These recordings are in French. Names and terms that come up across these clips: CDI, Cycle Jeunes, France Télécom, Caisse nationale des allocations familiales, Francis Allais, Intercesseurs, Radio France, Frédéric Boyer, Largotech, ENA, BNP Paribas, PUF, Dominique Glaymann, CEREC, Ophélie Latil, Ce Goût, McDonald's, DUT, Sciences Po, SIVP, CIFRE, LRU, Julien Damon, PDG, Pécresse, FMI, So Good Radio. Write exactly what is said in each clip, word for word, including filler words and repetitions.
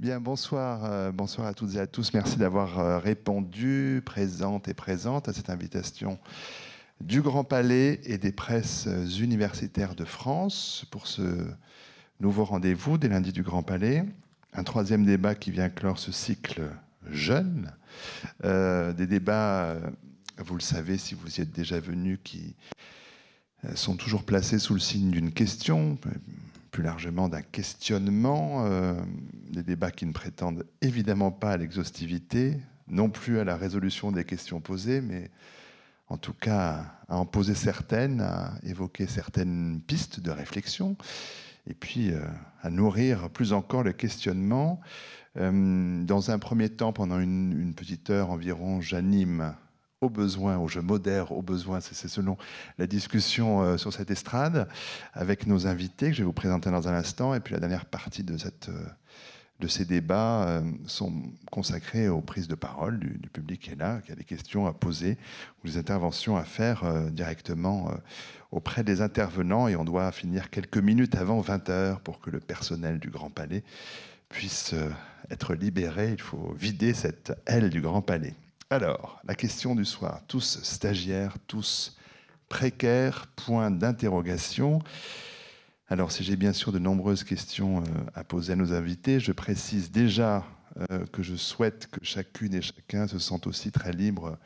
Bien, bonsoir, euh, bonsoir à toutes et à tous. Merci d'avoir euh, répondu, présente et présente, à cette invitation du Grand Palais et des Presses universitaires de France pour ce nouveau rendez-vous des lundis du Grand Palais. Un troisième débat qui vient clore ce cycle jeune. Euh, des débats, vous le savez, si vous y êtes déjà venus, qui sont toujours placés sous le signe d'une question, plus largement d'un questionnement, euh, des débats qui ne prétendent évidemment pas à l'exhaustivité, non plus à la résolution des questions posées, mais en tout cas à en poser certaines, à évoquer certaines pistes de réflexion, et puis euh, à nourrir plus encore le questionnement. Euh, dans un premier temps, pendant une, une petite heure environ, j'anime au besoin, ou je modère au besoin, c'est selon la discussion euh, sur cette estrade, avec nos invités que je vais vous présenter dans un instant. Et puis la dernière partie de, cette, euh, de ces débats euh, sont consacrés aux prises de parole du, du public qui est là, qui a des questions à poser ou des interventions à faire euh, directement euh, auprès des intervenants. Et on doit finir quelques minutes avant vingt heures pour que le personnel du Grand Palais puisse euh, être libéré. Il faut vider cette aile du Grand Palais. Alors, la question du soir, tous stagiaires, tous précaires, point d'interrogation. Alors, si j'ai bien sûr de nombreuses questions à poser à nos invités, je précise déjà que je souhaite que chacune et chacun se sente aussi très libre,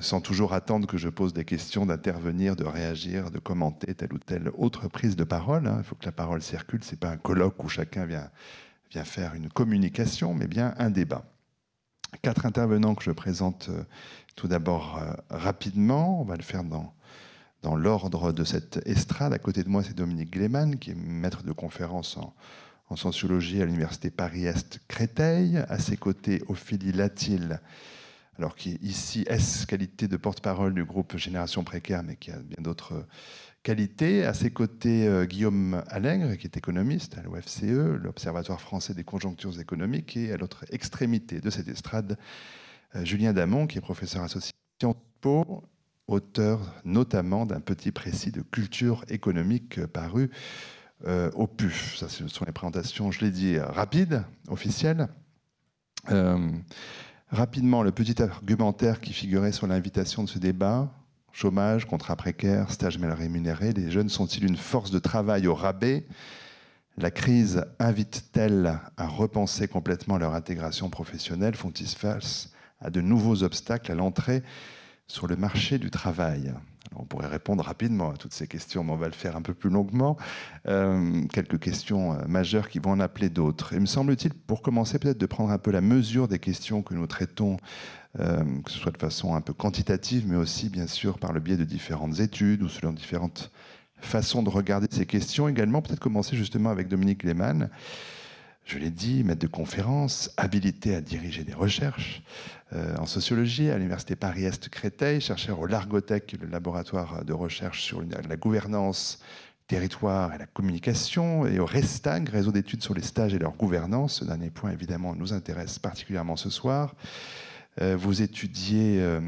sans toujours attendre que je pose des questions, d'intervenir, de réagir, de commenter telle ou telle autre prise de parole. Il faut que la parole circule, ce n'est pas un colloque où chacun vient, vient faire une communication, mais bien un débat. Quatre intervenants que je présente euh, tout d'abord euh, rapidement. On va le faire dans, dans l'ordre de cette estrade. À côté de moi, c'est Dominique Glaymann, qui est maître de conférence en, en sociologie à l'Université Paris-Est-Créteil. À ses côtés, Ophélie Latil, alors qui est ici S qualité de porte-parole du groupe Génération Précaire, mais qui a bien d'autres euh, qualités. À ses côtés, euh, Guillaume Allègre, qui est économiste à l'O F C E, l'Observatoire français des conjonctures économiques, et à l'autre extrémité de cette estrade, euh, Julien Damon, qui est professeur associé à Sciences Po, auteur notamment d'un petit précis de culture économique euh, paru euh, au P U F. Ça, ce sont les présentations, je l'ai dit, rapides, officielles. Euh, rapidement, le petit argumentaire qui figurait sur l'invitation de ce débat. Chômage, contrat précaire, stage mal rémunéré, les jeunes sont-ils une force de travail au rabais? La crise invite-t-elle à repenser complètement leur intégration professionnelle? Font-ils face à de nouveaux obstacles à l'entrée sur le marché du travail? Alors, on pourrait répondre rapidement à toutes ces questions, mais on va le faire un peu plus longuement. Euh, quelques questions majeures qui vont en appeler d'autres. Il me semble utile, pour commencer, peut-être de prendre un peu la mesure des questions que nous traitons, Euh, que ce soit de façon un peu quantitative, mais aussi, bien sûr, par le biais de différentes études ou selon différentes façons de regarder ces questions. Également, peut-être commencer justement avec Dominique Glaymann. Je l'ai dit, maître de conférence, habilité à diriger des recherches euh, en sociologie à l'Université Paris-Est-Créteil, chercheur au Largotech, le laboratoire de recherche sur la gouvernance, territoire et la communication, et au RESTAG, réseau d'études sur les stages et leur gouvernance. Ce dernier point, évidemment, nous intéresse particulièrement ce soir. Vous étudiez euh,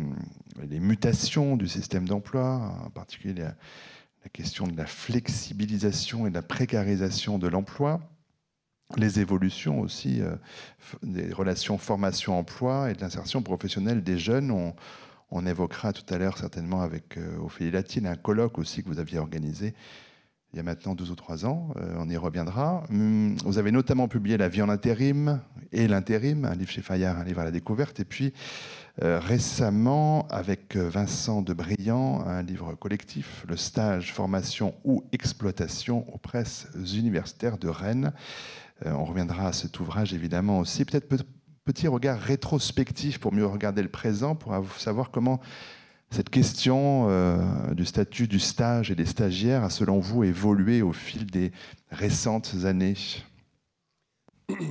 les mutations du système d'emploi, en particulier la, la question de la flexibilisation et de la précarisation de l'emploi, les évolutions aussi euh, des relations formation-emploi et de l'insertion professionnelle des jeunes. On, on évoquera tout à l'heure certainement avec euh, Ophélie Latil un colloque aussi que vous aviez organisé il y a maintenant deux ou trois ans, euh, on y reviendra. Hum, vous avez notamment publié La vie en intérim et l'intérim, un livre chez Fayard, un livre à la découverte, et puis euh, récemment, avec Vincent de Briand, un livre collectif, Le stage, formation ou exploitation aux Presses universitaires de Rennes. Euh, on reviendra à cet ouvrage évidemment aussi. Peut-être pe- petit regard rétrospectif pour mieux regarder le présent, pour savoir comment cette question euh, du statut du stage et des stagiaires a, selon vous, évolué au fil des récentes années. Oui,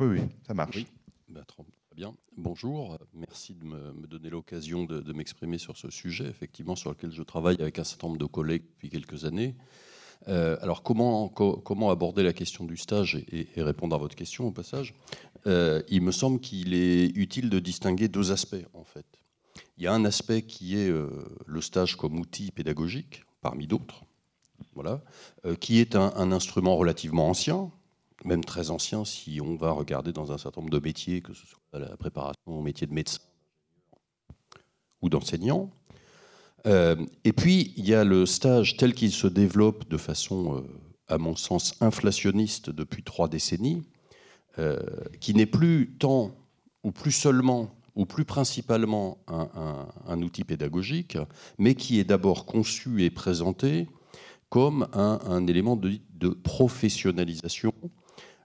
oui, ça marche. Oui. Bah, très bien. Bonjour, merci de me, me donner l'occasion de, de m'exprimer sur ce sujet, effectivement, sur lequel je travaille avec un certain nombre de collègues depuis quelques années. Euh, alors, comment, co- comment aborder la question du stage et, et répondre à votre question, au passage? euh, Il me semble qu'il est utile de distinguer deux aspects, en fait. Il y a un aspect qui est euh, le stage comme outil pédagogique, parmi d'autres, voilà, euh, qui est un, un instrument relativement ancien, même très ancien, si on va regarder dans un certain nombre de métiers, que ce soit la préparation au métier de médecin ou d'enseignant. Euh, et puis, il y a le stage tel qu'il se développe de façon, euh, à mon sens, inflationniste depuis trois décennies, euh, qui n'est plus tant, ou plus seulement, ou plus principalement un, un, un outil pédagogique, mais qui est d'abord conçu et présenté comme un, un élément de, de professionnalisation,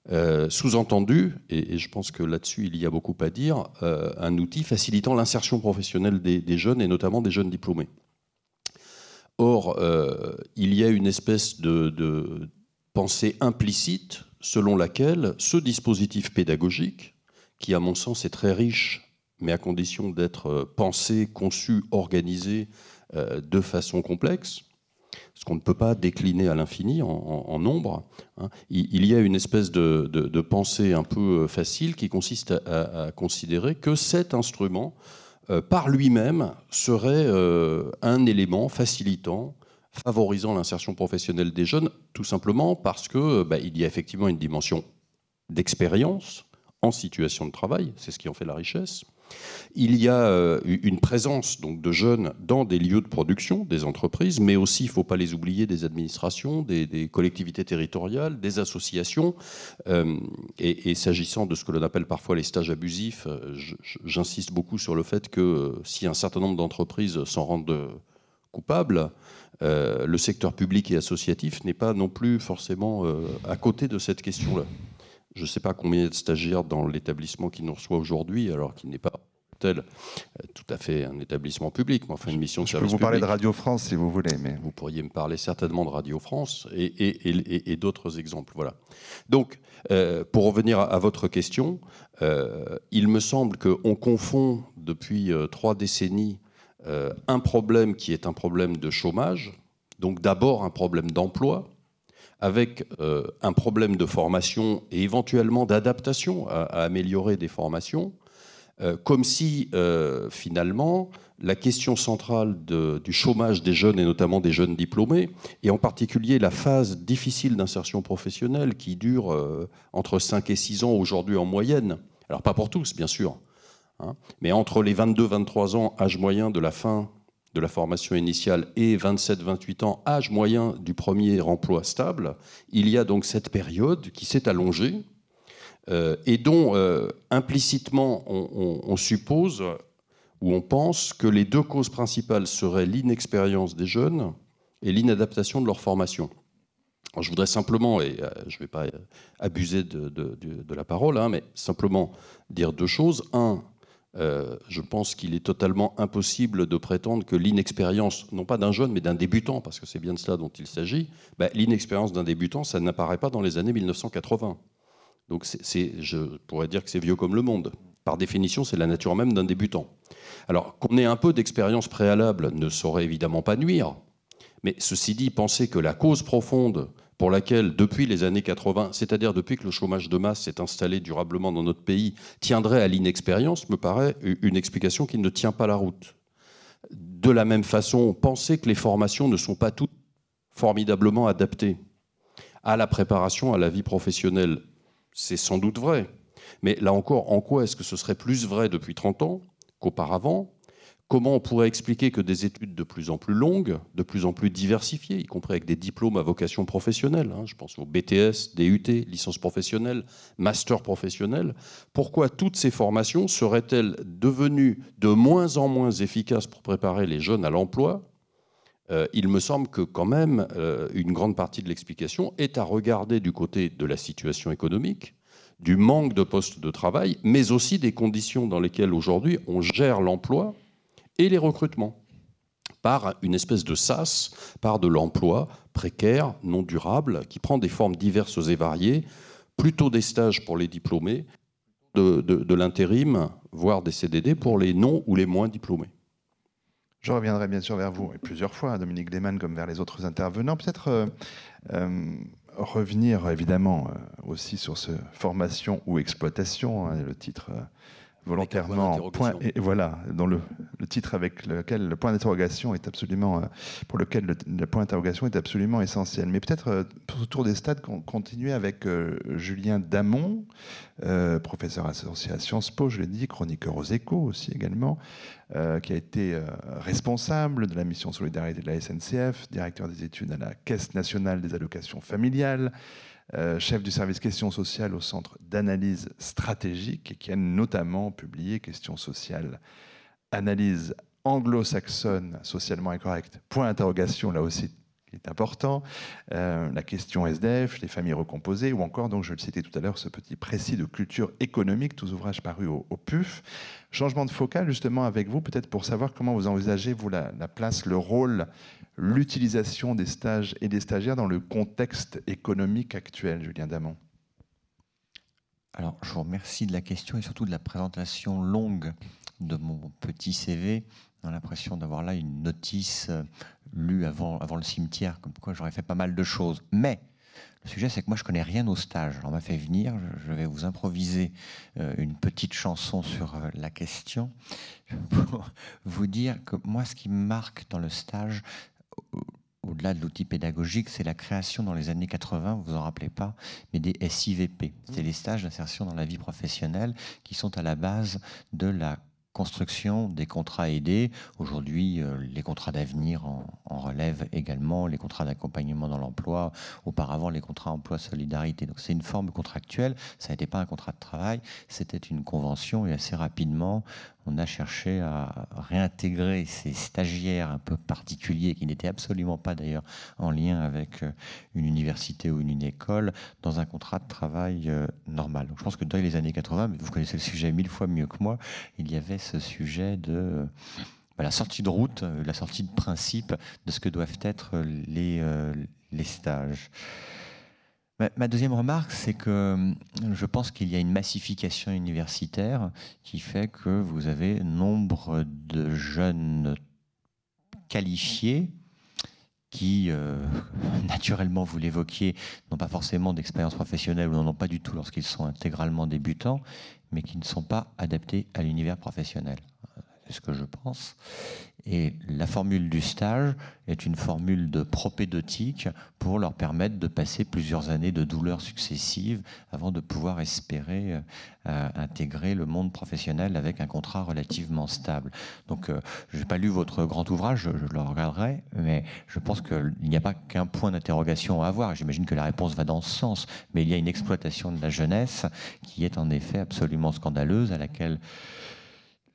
euh, sous-entendu, et, et je pense que là-dessus il y a beaucoup à dire, euh, un outil facilitant l'insertion professionnelle des, des jeunes, et notamment des jeunes diplômés. Or, euh, il y a une espèce de, de pensée implicite selon laquelle ce dispositif pédagogique, qui à mon sens est très riche, mais à condition d'être pensé, conçu, organisé euh, de façon complexe, ce qu'on ne peut pas décliner à l'infini en, en, en nombre, hein. Il y a une espèce de, de, de pensée un peu facile qui consiste à, à, à considérer que cet instrument, euh, par lui-même, serait euh, un élément facilitant, favorisant l'insertion professionnelle des jeunes, tout simplement parce que bah, il y a effectivement une dimension d'expérience en situation de travail, c'est ce qui en fait la richesse. Il y a une présence donc, de jeunes dans des lieux de production, des entreprises, mais aussi, il ne faut pas les oublier, des administrations, des, des collectivités territoriales, des associations. Euh, et et s'agissant de ce que l'on appelle parfois les stages abusifs, j'insiste beaucoup sur le fait que si un certain nombre d'entreprises s'en rendent coupables, euh, le secteur public et associatif n'est pas non plus forcément euh, à côté de cette question-là. Je ne sais pas combien il y a de stagiaires dans l'établissement qui nous reçoit aujourd'hui, alors qu'il n'est pas tel, tout à fait un établissement public, mais enfin une mission de service public. Je peux vous parler de Radio France si vous voulez. Mais... Vous pourriez me parler certainement de Radio France et, et, et, et d'autres exemples. Voilà. Donc, euh, pour revenir à, à votre question, euh, il me semble qu'on confond depuis euh, trois décennies euh, un problème qui est un problème de chômage, donc d'abord un problème d'emploi, avec euh, un problème de formation et éventuellement d'adaptation à, à améliorer des formations, euh, comme si, euh, finalement, la question centrale de, du chômage des jeunes, et notamment des jeunes diplômés, et en particulier la phase difficile d'insertion professionnelle qui dure euh, entre cinq et six ans aujourd'hui en moyenne, alors pas pour tous, bien sûr, hein, mais entre les vingt-deux à vingt-trois ans, âge moyen de la fin de la formation initiale, et vingt-sept à vingt-huit ans, âge moyen du premier emploi stable, il y a donc cette période qui s'est allongée euh, et dont euh, implicitement on, on, on suppose ou on pense que les deux causes principales seraient l'inexpérience des jeunes et l'inadaptation de leur formation. Alors, je voudrais simplement, et euh, je ne vais pas abuser de, de, de, de la parole, hein, mais simplement dire deux choses. Un, Euh, je pense qu'il est totalement impossible de prétendre que l'inexpérience, non pas d'un jeune, mais d'un débutant, parce que c'est bien de cela dont il s'agit, bah, l'inexpérience d'un débutant, ça n'apparaît pas dans les années mille neuf cent quatre-vingts. Donc c'est, c'est, je pourrais dire que c'est vieux comme le monde. Par définition, c'est la nature même d'un débutant. Alors qu'on ait un peu d'expérience préalable ne saurait évidemment pas nuire, mais ceci dit, penser que la cause profonde pour laquelle, depuis les années quatre-vingts, c'est-à-dire depuis que le chômage de masse s'est installé durablement dans notre pays, tiendrait à l'inexpérience, me paraît une explication qui ne tient pas la route. De la même façon, penser que les formations ne sont pas toutes formidablement adaptées à la préparation à la vie professionnelle, c'est sans doute vrai. Mais là encore, en quoi est-ce que ce serait plus vrai depuis trente ans qu'auparavant ? Comment on pourrait expliquer que des études de plus en plus longues, de plus en plus diversifiées, y compris avec des diplômes à vocation professionnelle, hein, je pense aux B T S, D U T, licence professionnelle, master professionnel, pourquoi toutes ces formations seraient-elles devenues de moins en moins efficaces pour préparer les jeunes à l'emploi ? euh, Il me semble que quand même, euh, une grande partie de l'explication est à regarder du côté de la situation économique, du manque de postes de travail, mais aussi des conditions dans lesquelles aujourd'hui on gère l'emploi et les recrutements, par une espèce de sas, par de l'emploi précaire, non durable, qui prend des formes diverses et variées, plutôt des stages pour les diplômés, de, de, de l'intérim, voire des C D D pour les non ou les moins diplômés. Je reviendrai bien sûr vers vous, et plusieurs fois, Dominique Glaymann, comme vers les autres intervenants. Peut-être euh, euh, revenir évidemment euh, aussi sur ce « formation ou exploitation », hein, le titre... Euh, volontairement, point, et voilà, dans le, le titre avec lequel le point d'interrogation est absolument, pour lequel le, le point d'interrogation est absolument essentiel. Mais peut-être, pour ce tour des stades, continuer avec euh, Julien Damon, euh, professeur associé à Sciences Po, je l'ai dit, chroniqueur aux Échos aussi également, euh, qui a été euh, responsable de la mission solidarité de la S N C F, directeur des études à la Caisse nationale des allocations familiales, Euh, chef du service questions sociales au Centre d'analyse stratégique et qui a notamment publié Questions sociales, analyse anglo-saxonne socialement incorrecte, point d'interrogation là aussi qui est important, euh, la question S D F, les familles recomposées ou encore, donc je le citais tout à l'heure, ce petit précis de culture économique, tous ouvrages parus au, au P U F. Changement de focal justement avec vous, peut-être pour savoir comment vous envisagez vous la, la place, le rôle, l'utilisation des stages et des stagiaires dans le contexte économique actuel, Julien Damon. Alors, je vous remercie de la question et surtout de la présentation longue de mon petit C V. On a l'impression d'avoir là une notice euh, lue avant, avant le cimetière, comme quoi j'aurais fait pas mal de choses. Mais le sujet, c'est que moi, je ne connais rien aux stages. Alors, on m'a fait venir, je vais vous improviser euh, une petite chanson sur euh, la question pour vous dire que moi, ce qui me marque dans le stage, au-delà de l'outil pédagogique, c'est la création dans les années quatre-vingts, vous vous en rappelez pas, mais des S I V P. C'est les stages d'insertion dans la vie professionnelle qui sont à la base de la construction des contrats aidés. Aujourd'hui, euh, les contrats d'avenir en, en relèvent également, les contrats d'accompagnement dans l'emploi, auparavant les contrats emploi-solidarité. Donc c'est une forme contractuelle, ça n'était pas un contrat de travail, c'était une convention et assez rapidement, on a cherché à réintégrer ces stagiaires un peu particuliers, qui n'étaient absolument pas d'ailleurs en lien avec une université ou une, une école, dans un contrat de travail euh, normal. Donc je pense que dans les années quatre-vingts, mais vous connaissez le sujet mille fois mieux que moi, il y avait ce sujet de bah, la sortie de route, la sortie de principe de ce que doivent être les, euh, les stages. Ma, ma deuxième remarque, c'est que je pense qu'il y a une massification universitaire qui fait que vous avez nombre de jeunes qualifiés qui, euh, naturellement, vous l'évoquiez, n'ont pas forcément d'expérience professionnelle ou n'en ont pas du tout lorsqu'ils sont intégralement débutants, mais qui ne sont pas adaptés à l'univers professionnel. C'est ce que je pense. Et la formule du stage est une formule de propédeutique pour leur permettre de passer plusieurs années de douleurs successives avant de pouvoir espérer euh, intégrer le monde professionnel avec un contrat relativement stable. Donc, euh, je n'ai pas lu votre grand ouvrage, je, je le regarderai, mais je pense qu'il n'y a pas qu'un point d'interrogation à avoir. J'imagine que la réponse va dans ce sens, mais il y a une exploitation de la jeunesse qui est en effet absolument scandaleuse, à laquelle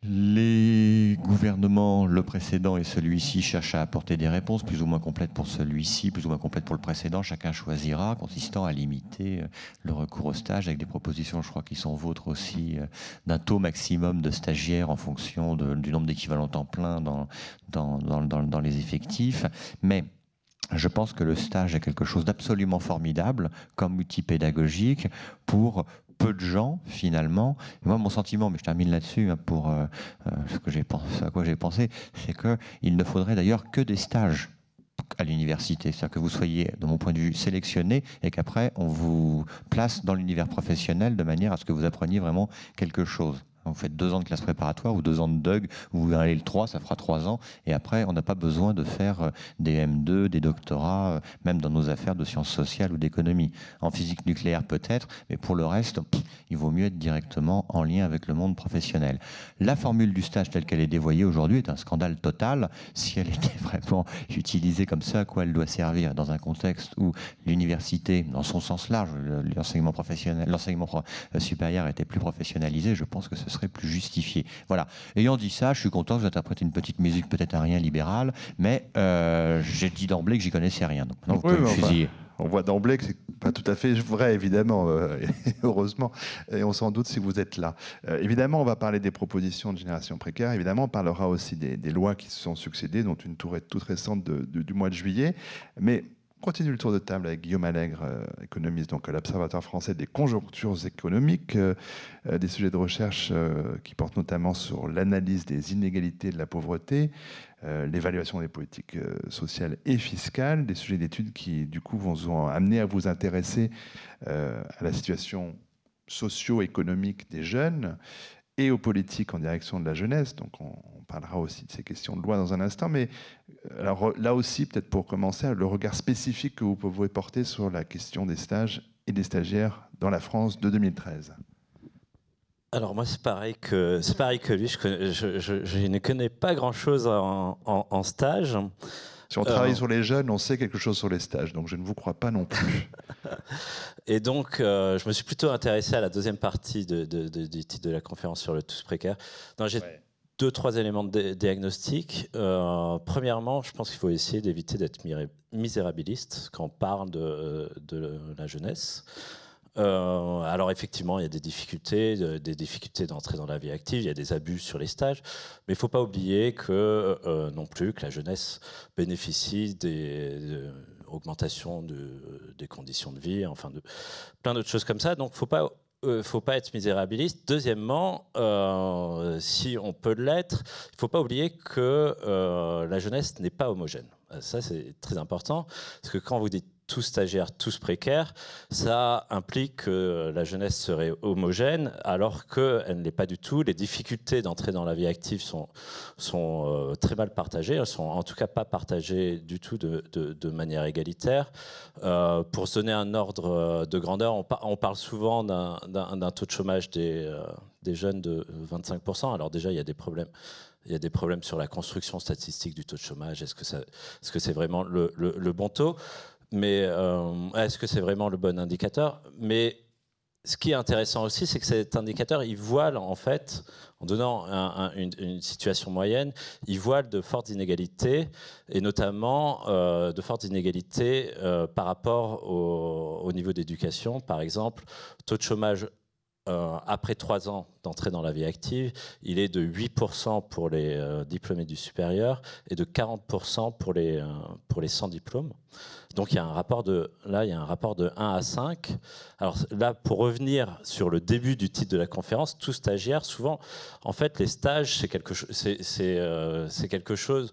les gouvernements, le précédent et celui-ci, cherchent à apporter des réponses plus ou moins complètes pour celui-ci, plus ou moins complètes pour le précédent. Chacun choisira, consistant à limiter le recours au stage avec des propositions, je crois, qui sont vôtres aussi, d'un taux maximum de stagiaires en fonction de, du nombre d'équivalents temps plein dans, dans, dans, dans, dans les effectifs. Mais je pense que le stage est quelque chose d'absolument formidable comme outil pédagogique pour peu de gens, finalement. Et moi, mon sentiment, mais je termine là-dessus, hein, pour euh, ce que j'ai pensé, à quoi j'ai pensé, c'est qu'il ne faudrait d'ailleurs que des stages à l'université. C'est-à-dire que vous soyez, de mon point de vue, sélectionné et qu'après, on vous place dans l'univers professionnel de manière à ce que vous appreniez vraiment quelque chose. Vous faites deux ans de classe préparatoire ou deux ans de D U G, vous allez le trois, ça fera trois ans. Et après, on n'a pas besoin de faire des M deux, des doctorats, même dans nos affaires de sciences sociales ou d'économie. En physique nucléaire peut-être, mais pour le reste, il vaut mieux être directement en lien avec le monde professionnel. La formule du stage telle qu'elle est dévoyée aujourd'hui est un scandale total. Si elle était vraiment utilisée comme ça, à quoi elle doit servir dans un contexte où l'université, dans son sens large, l'enseignement professionnel, l'enseignement supérieur était plus professionnalisé, je pense que ce serait plus justifié. Voilà. Ayant dit ça, je suis content que vous interprétez une petite musique, peut-être un rien libéral, mais euh, j'ai dit d'emblée que j'y connaissais rien. Donc maintenant, vous pouvez me fusiller. On voit d'emblée que c'est pas tout à fait vrai, évidemment, euh, et heureusement, et on s'en doute si vous êtes là. Euh, évidemment, on va parler des propositions de Génération Précaire, évidemment, on parlera aussi des, des lois qui se sont succédées, dont une tourette toute récente de, de, du mois de juillet, mais continue le tour de table avec Guillaume Allègre, économiste, donc à l'Observatoire français des conjonctures économiques, euh, des sujets de recherche euh, qui portent notamment sur l'analyse des inégalités et de la pauvreté, euh, l'évaluation des politiques euh, sociales et fiscales, des sujets d'études qui, du coup, vont vous amener à vous intéresser euh, à la situation socio-économique des jeunes et aux politiques en direction de la jeunesse. Donc on, on parlera aussi de ces questions de loi dans un instant. Mais alors, là aussi, peut-être pour commencer, le regard spécifique que vous pouvez porter sur la question des stages et des stagiaires dans la France de deux mille treize. Alors moi, c'est pareil que, c'est pareil que lui. Je, connais, je, je, je ne connais pas grand-chose en, en, en stage. Si on travaille euh, sur les jeunes, on sait quelque chose sur les stages. Donc, je ne vous crois pas non plus. Et donc, euh, je me suis plutôt intéressé à la deuxième partie de, de, de, du titre de la conférence sur le tous précaire. Donc, j'ai ouais. deux, trois éléments de diagnostic. Euh, premièrement, je pense qu'il faut essayer d'éviter d'être misérabiliste quand on parle de, de la jeunesse. Euh, alors effectivement, il y a des difficultés, des difficultés d'entrer dans la vie active, il y a des abus sur les stages, mais il ne faut pas oublier que euh, non plus que la jeunesse bénéficie des euh, augmentations de, des conditions de vie, enfin de plein d'autres choses comme ça. Donc, faut pas euh, faut pas être misérabiliste. Deuxièmement, euh, si on peut l'être, il ne faut pas oublier que euh, la jeunesse n'est pas homogène. Ça, c'est très important, parce que quand vous dites tous stagiaires, tous précaires, ça implique que la jeunesse serait homogène, alors qu'elle ne l'est pas du tout. Les difficultés d'entrer dans la vie active sont, sont euh, très mal partagées. Elles ne sont en tout cas pas partagées du tout de, de, de manière égalitaire. Euh, pour se donner un ordre de grandeur, on, par, on parle souvent d'un, d'un, d'un taux de chômage des, euh, des jeunes de vingt-cinq pour cent. Alors déjà, il y a des problèmes. Il y a des problèmes sur la construction statistique du taux de chômage. Est-ce que ça, est-ce que c'est vraiment le, le, le bon taux ? Mais euh, est-ce que c'est vraiment le bon indicateur? Mais ce qui est intéressant aussi, c'est que cet indicateur, il voile en fait, en donnant un, un, une, une situation moyenne, il voile de fortes inégalités, et notamment euh, de fortes inégalités euh, par rapport au, au niveau d'éducation. Par exemple, taux de chômage euh, après trois ans d'entrée dans la vie active, il est de huit pour cent pour les euh, diplômés du supérieur et de quarante pour cent pour les, euh, pour les sans diplôme. Donc il y a un rapport de, là, il y a un rapport de un à cinq. Alors là, pour revenir sur le début du titre de la conférence, tout stagiaire, souvent, en fait, les stages, c'est quelque, cho- c'est, c'est, euh, c'est quelque chose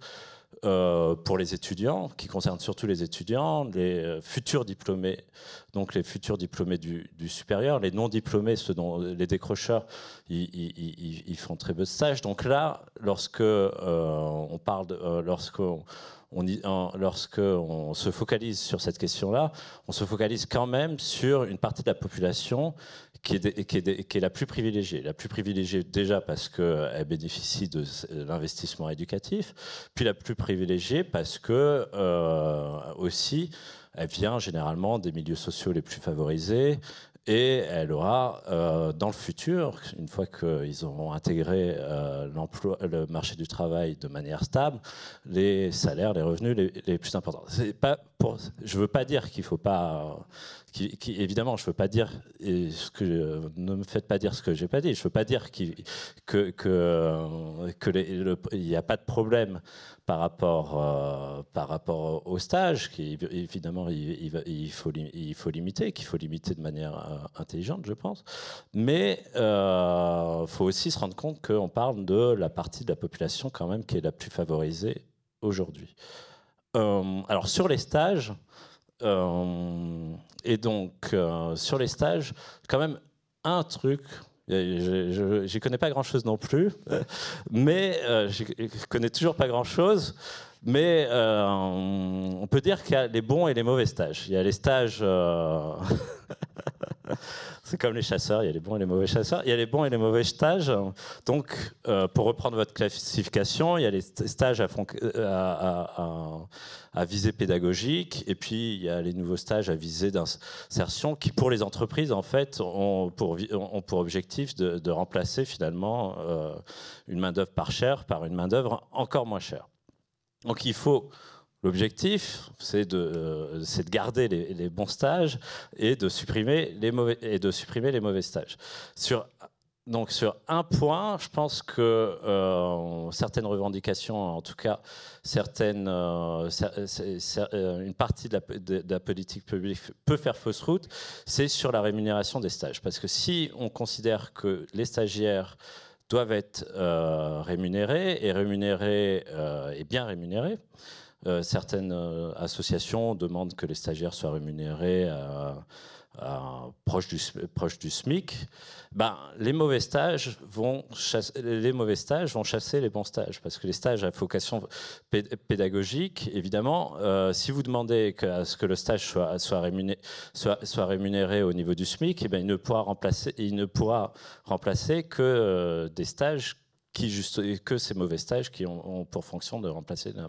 euh, pour les étudiants, qui concerne surtout les étudiants, les euh, futurs diplômés, donc les futurs diplômés du, du supérieur, les non-diplômés, ceux dont les décrocheurs, ils font très peu de stages. Donc là, lorsque euh, on parle, de, euh, lorsque on, On y, en, lorsque on se focalise sur cette question-là, on se focalise quand même sur une partie de la population qui est, de, qui est, de, qui est la plus privilégiée. La plus privilégiée déjà parce qu'elle bénéficie de l'investissement éducatif, puis la plus privilégiée parce que euh, aussi elle vient généralement des milieux sociaux les plus favorisés. Et elle aura, euh, dans le futur, une fois qu'ils auront intégré euh, l'emploi, le marché du travail de manière stable, les salaires, les revenus les, les plus importants. C'est pas pour, je ne veux pas dire qu'il ne faut pas... Euh, qui, qui, évidemment, je ne veux pas dire... Et ce que, euh, ne me faites pas dire ce que je n'ai pas dit. Je ne veux pas dire qu'il que, que, euh, que les, le, y a pas de problème par rapport, euh, par rapport au stage, qui évidemment, il, il, il, faut, il faut limiter, qu'il faut limiter de manière... Euh, intelligente, je pense, mais il euh, faut aussi se rendre compte qu'on parle de la partie de la population quand même qui est la plus favorisée aujourd'hui. Euh, alors sur les stages, euh, et donc euh, sur les stages, quand même un truc, je n'y connais pas grand-chose non plus, mais euh, je ne connais toujours pas grand-chose. Mais euh, on peut dire qu'il y a les bons et les mauvais stages. Il y a les stages... Euh... C'est comme les chasseurs, il y a les bons et les mauvais chasseurs. Il y a les bons et les mauvais stages. Donc, euh, pour reprendre votre classification, il y a les stages à, fond... à, à, à, à visée pédagogique, et puis il y a les nouveaux stages à visée d'insertion qui, pour les entreprises, en fait, ont pour, ont pour objectif de, de remplacer finalement euh, une main-d'œuvre par chère par une main-d'œuvre encore moins chère. Donc il faut, l'objectif, c'est de, euh, c'est de garder les, les bons stages et de supprimer les mauvais, et de supprimer les mauvais stages. Sur, donc sur un point, je pense que euh, certaines revendications, en tout cas certaines, euh, cer- cer- une partie de la, de, de la politique publique peut faire fausse route, c'est sur la rémunération des stages. Parce que si on considère que les stagiaires doivent être euh, rémunérés, et rémunérés euh, et bien rémunérés. Euh, certaines euh, associations demandent que les stagiaires soient rémunérés euh, euh, proche du, proche du SMIC, ben, les, mauvais stages vont chasser, les mauvais stages vont chasser les bons stages, parce que les stages à vocation pédagogique, évidemment, euh, si vous demandez que, à ce que le stage soit, soit, rémunéré, soit, soit rémunéré au niveau du SMIC, eh ben, il ne pourra remplacer, il ne pourra remplacer que euh, des stages Qui juste, que ces mauvais stages qui ont, ont pour fonction de remplacer la,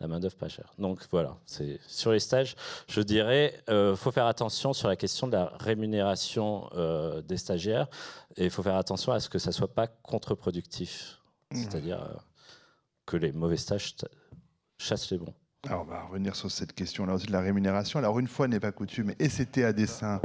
la main-d'œuvre pas chère. Donc voilà, c'est sur les stages, je dirais, euh, faut faire attention sur la question de la rémunération euh, des stagiaires, et il faut faire attention à ce que ça soit pas contre-productif, mmh. c'est-à-dire euh, que les mauvais stages chassent les bons. Alors on va revenir sur cette question-là aussi de la rémunération. Alors une fois n'est pas coutume, et c'était à dessein.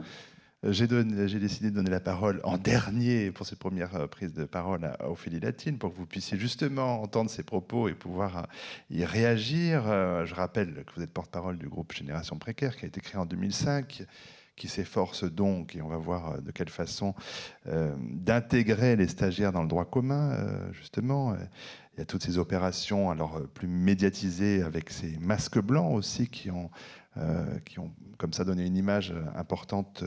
J'ai décidé de donner la parole en dernier pour cette première prise de parole à Ophélie Latil pour que vous puissiez justement entendre ses propos et pouvoir y réagir. Je rappelle que vous êtes porte-parole du groupe Génération Précaire qui a été créé en deux mille cinq, qui s'efforce donc, et on va voir de quelle façon, euh, d'intégrer les stagiaires dans le droit commun, euh, justement. Il y a toutes ces opérations alors plus médiatisées avec ces masques blancs aussi qui ont... Euh, qui ont comme ça donné une image importante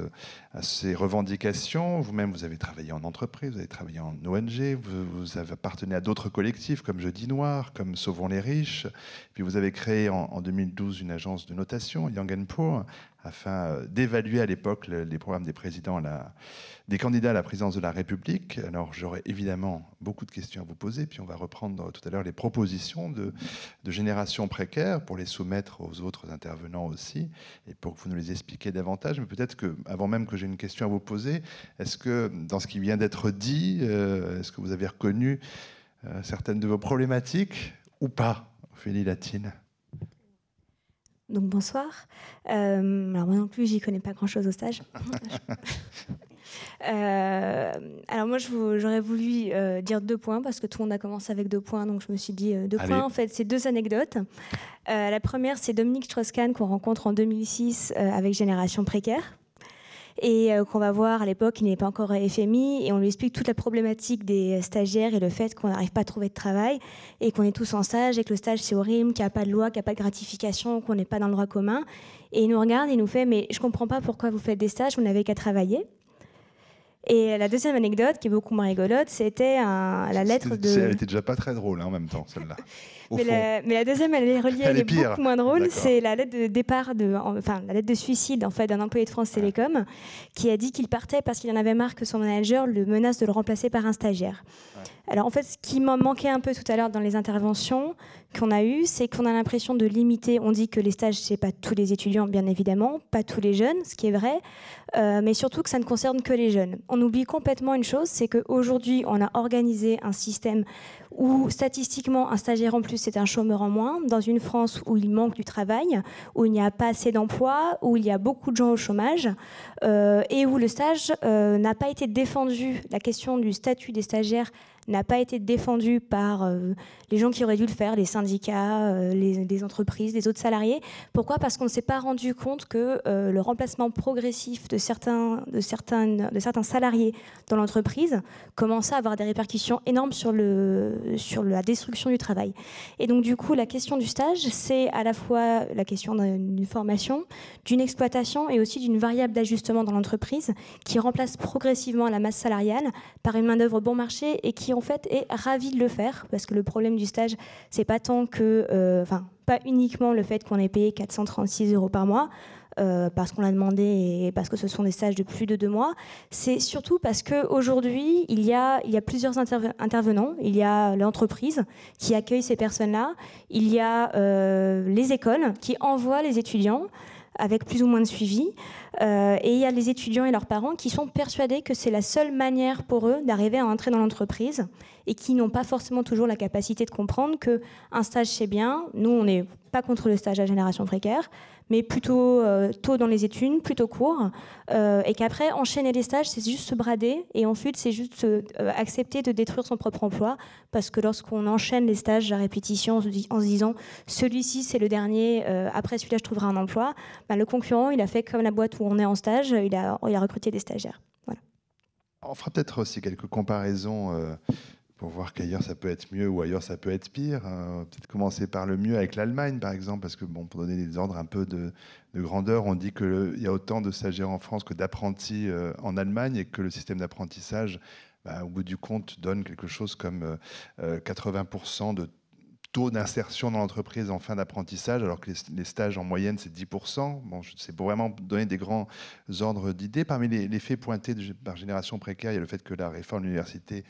à ces revendications. Vous-même, vous avez travaillé en entreprise, vous avez travaillé en O N G, vous, vous avez appartenu à d'autres collectifs comme Jeudi Noir, comme Sauvons les Riches. Puis vous avez créé en, en deux mille douze une agence de notation, Young and Poor, afin d'évaluer à l'époque les programmes des, présidents à la, des candidats à la présidence de la République. Alors j'aurais évidemment beaucoup de questions à vous poser, puis on va reprendre tout à l'heure les propositions de, de Génération Précaire pour les soumettre aux autres intervenants aussi, et pour que vous nous les expliquiez davantage. Mais peut-être qu'avant même que j'ai une question à vous poser, est-ce que dans ce qui vient d'être dit, euh, est-ce que vous avez reconnu euh, certaines de vos problématiques ou pas, Ophélie Latil ? Donc bonsoir. Euh, alors moi non plus, j'y connais pas grand-chose au stage. euh, alors moi, j'aurais voulu euh, dire deux points parce que tout le monde a commencé avec deux points, donc je me suis dit euh, deux Allez. points. En fait, c'est deux anecdotes. Euh, la première, c'est Dominique Strauss-Kahn qu'on rencontre en deux mille six euh, avec Génération Précaire. Et qu'on va voir à l'époque, il n'est pas encore F M I, et on lui explique toute la problématique des stagiaires et le fait qu'on n'arrive pas à trouver de travail, et qu'on est tous en stage, et que le stage c'est horrible, qu'il n'y a pas de loi, qu'il n'y a pas de gratification, qu'on n'est pas dans le droit commun. Et il nous regarde et il nous fait « mais je ne comprends pas pourquoi vous faites des stages, vous n'avez qu'à travailler ». Et la deuxième anecdote, qui est beaucoup moins rigolote, c'était la lettre de... Elle n'était déjà pas très drôle hein, en même temps, celle-là. mais, la, mais la deuxième, elle est reliée, elle, elle est, est beaucoup moins drôle. C'est la lettre de départ, de, enfin la lettre de suicide en fait, d'un employé de France Télécom ouais. qui a dit qu'il partait parce qu'il en avait marre que son manager le menace de le remplacer par un stagiaire. Ouais. Alors en fait, ce qui m'a manqué un peu tout à l'heure dans les interventions qu'on a eues, c'est qu'on a l'impression de limiter. On dit que les stages, ce n'est pas tous les étudiants, bien évidemment, pas tous les jeunes, ce qui est vrai, euh, mais surtout que ça ne concerne que les jeunes. On On oublie complètement une chose, c'est qu'aujourd'hui, on a organisé un système où, statistiquement, un stagiaire en plus, c'est un chômeur en moins, dans une France où il manque du travail, où il n'y a pas assez d'emplois, où il y a beaucoup de gens au chômage, euh, et où le stage euh, n'a pas été défendu. La question du statut des stagiaires n'a pas été défendue par euh, les gens qui auraient dû le faire, les syndicats, euh, les, les entreprises, les autres salariés. Pourquoi ? Parce qu'on ne s'est pas rendu compte que euh, le remplacement progressif de certains, de certaines, de certains salariés dans l'entreprise commençait à avoir des répercussions énormes sur, le, sur la destruction du travail. Et donc du coup, la question du stage, c'est à la fois la question d'une formation, d'une exploitation et aussi d'une variable d'ajustement dans l'entreprise qui remplace progressivement la masse salariale par une main-d'œuvre bon marché et qui en fait est ravi de le faire, parce que le problème du stage, c'est pas tant que, euh, enfin, pas uniquement le fait qu'on ait payé quatre cent trente-six euros par mois, euh, parce qu'on l'a demandé et parce que ce sont des stages de plus de deux mois, c'est surtout parce qu'aujourd'hui, il y a, il y a plusieurs interve- intervenants, il y a l'entreprise qui accueille ces personnes-là, il y a euh, les écoles qui envoient les étudiants avec plus ou moins de suivi. Euh, et il y a les étudiants et leurs parents qui sont persuadés que c'est la seule manière pour eux d'arriver à entrer dans l'entreprise et qui n'ont pas forcément toujours la capacité de comprendre qu'un stage, c'est bien. Nous, on n'est pas contre le stage à Génération Précaire, mais plutôt euh, tôt dans les études, plutôt court. Euh, et qu'après, enchaîner les stages, c'est juste se brader. Et ensuite, c'est juste euh, accepter de détruire son propre emploi. Parce que lorsqu'on enchaîne les stages à répétition en se, dis, en se disant « celui-ci, c'est le dernier, euh, après celui-là, je trouverai un emploi ben, », le concurrent, il a fait comme la boîte où on est en stage, il a, il a recruté des stagiaires. Voilà. On fera peut-être aussi quelques comparaisons euh, pour voir qu'ailleurs ça peut être mieux ou ailleurs ça peut être pire. Euh, peut-être commencer par le mieux avec l'Allemagne, par exemple, parce que, bon, pour donner des ordres un peu de, de grandeur, on dit qu'il y a autant de stagiaires en France que d'apprentis euh, en Allemagne, et que le système d'apprentissage, bah, au bout du compte, donne quelque chose comme euh, quatre-vingts pour cent de taux d'insertion dans l'entreprise en fin d'apprentissage, alors que les stages en moyenne, c'est dix pour cent. Bon, c'est pour vraiment donner des grands ordres d'idées. Parmi les, les faits pointés de, par Génération Précaire, il y a le fait que la réforme de l'université,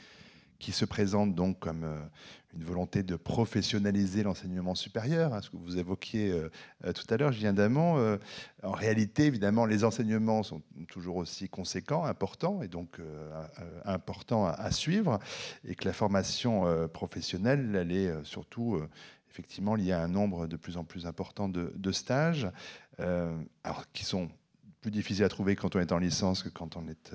qui se présente donc comme euh, une volonté de professionnaliser l'enseignement supérieur, hein, ce que vous évoquiez euh, tout à l'heure, Julien Damon. Euh, en réalité, évidemment, les enseignements sont toujours aussi conséquents, importants, et donc euh, euh, importants à, à suivre, et que la formation euh, professionnelle, elle est euh, surtout euh, effectivement liée à un nombre de plus en plus important de, de stages, euh, alors, qui sont plus difficile à trouver quand on est en licence que quand on, est,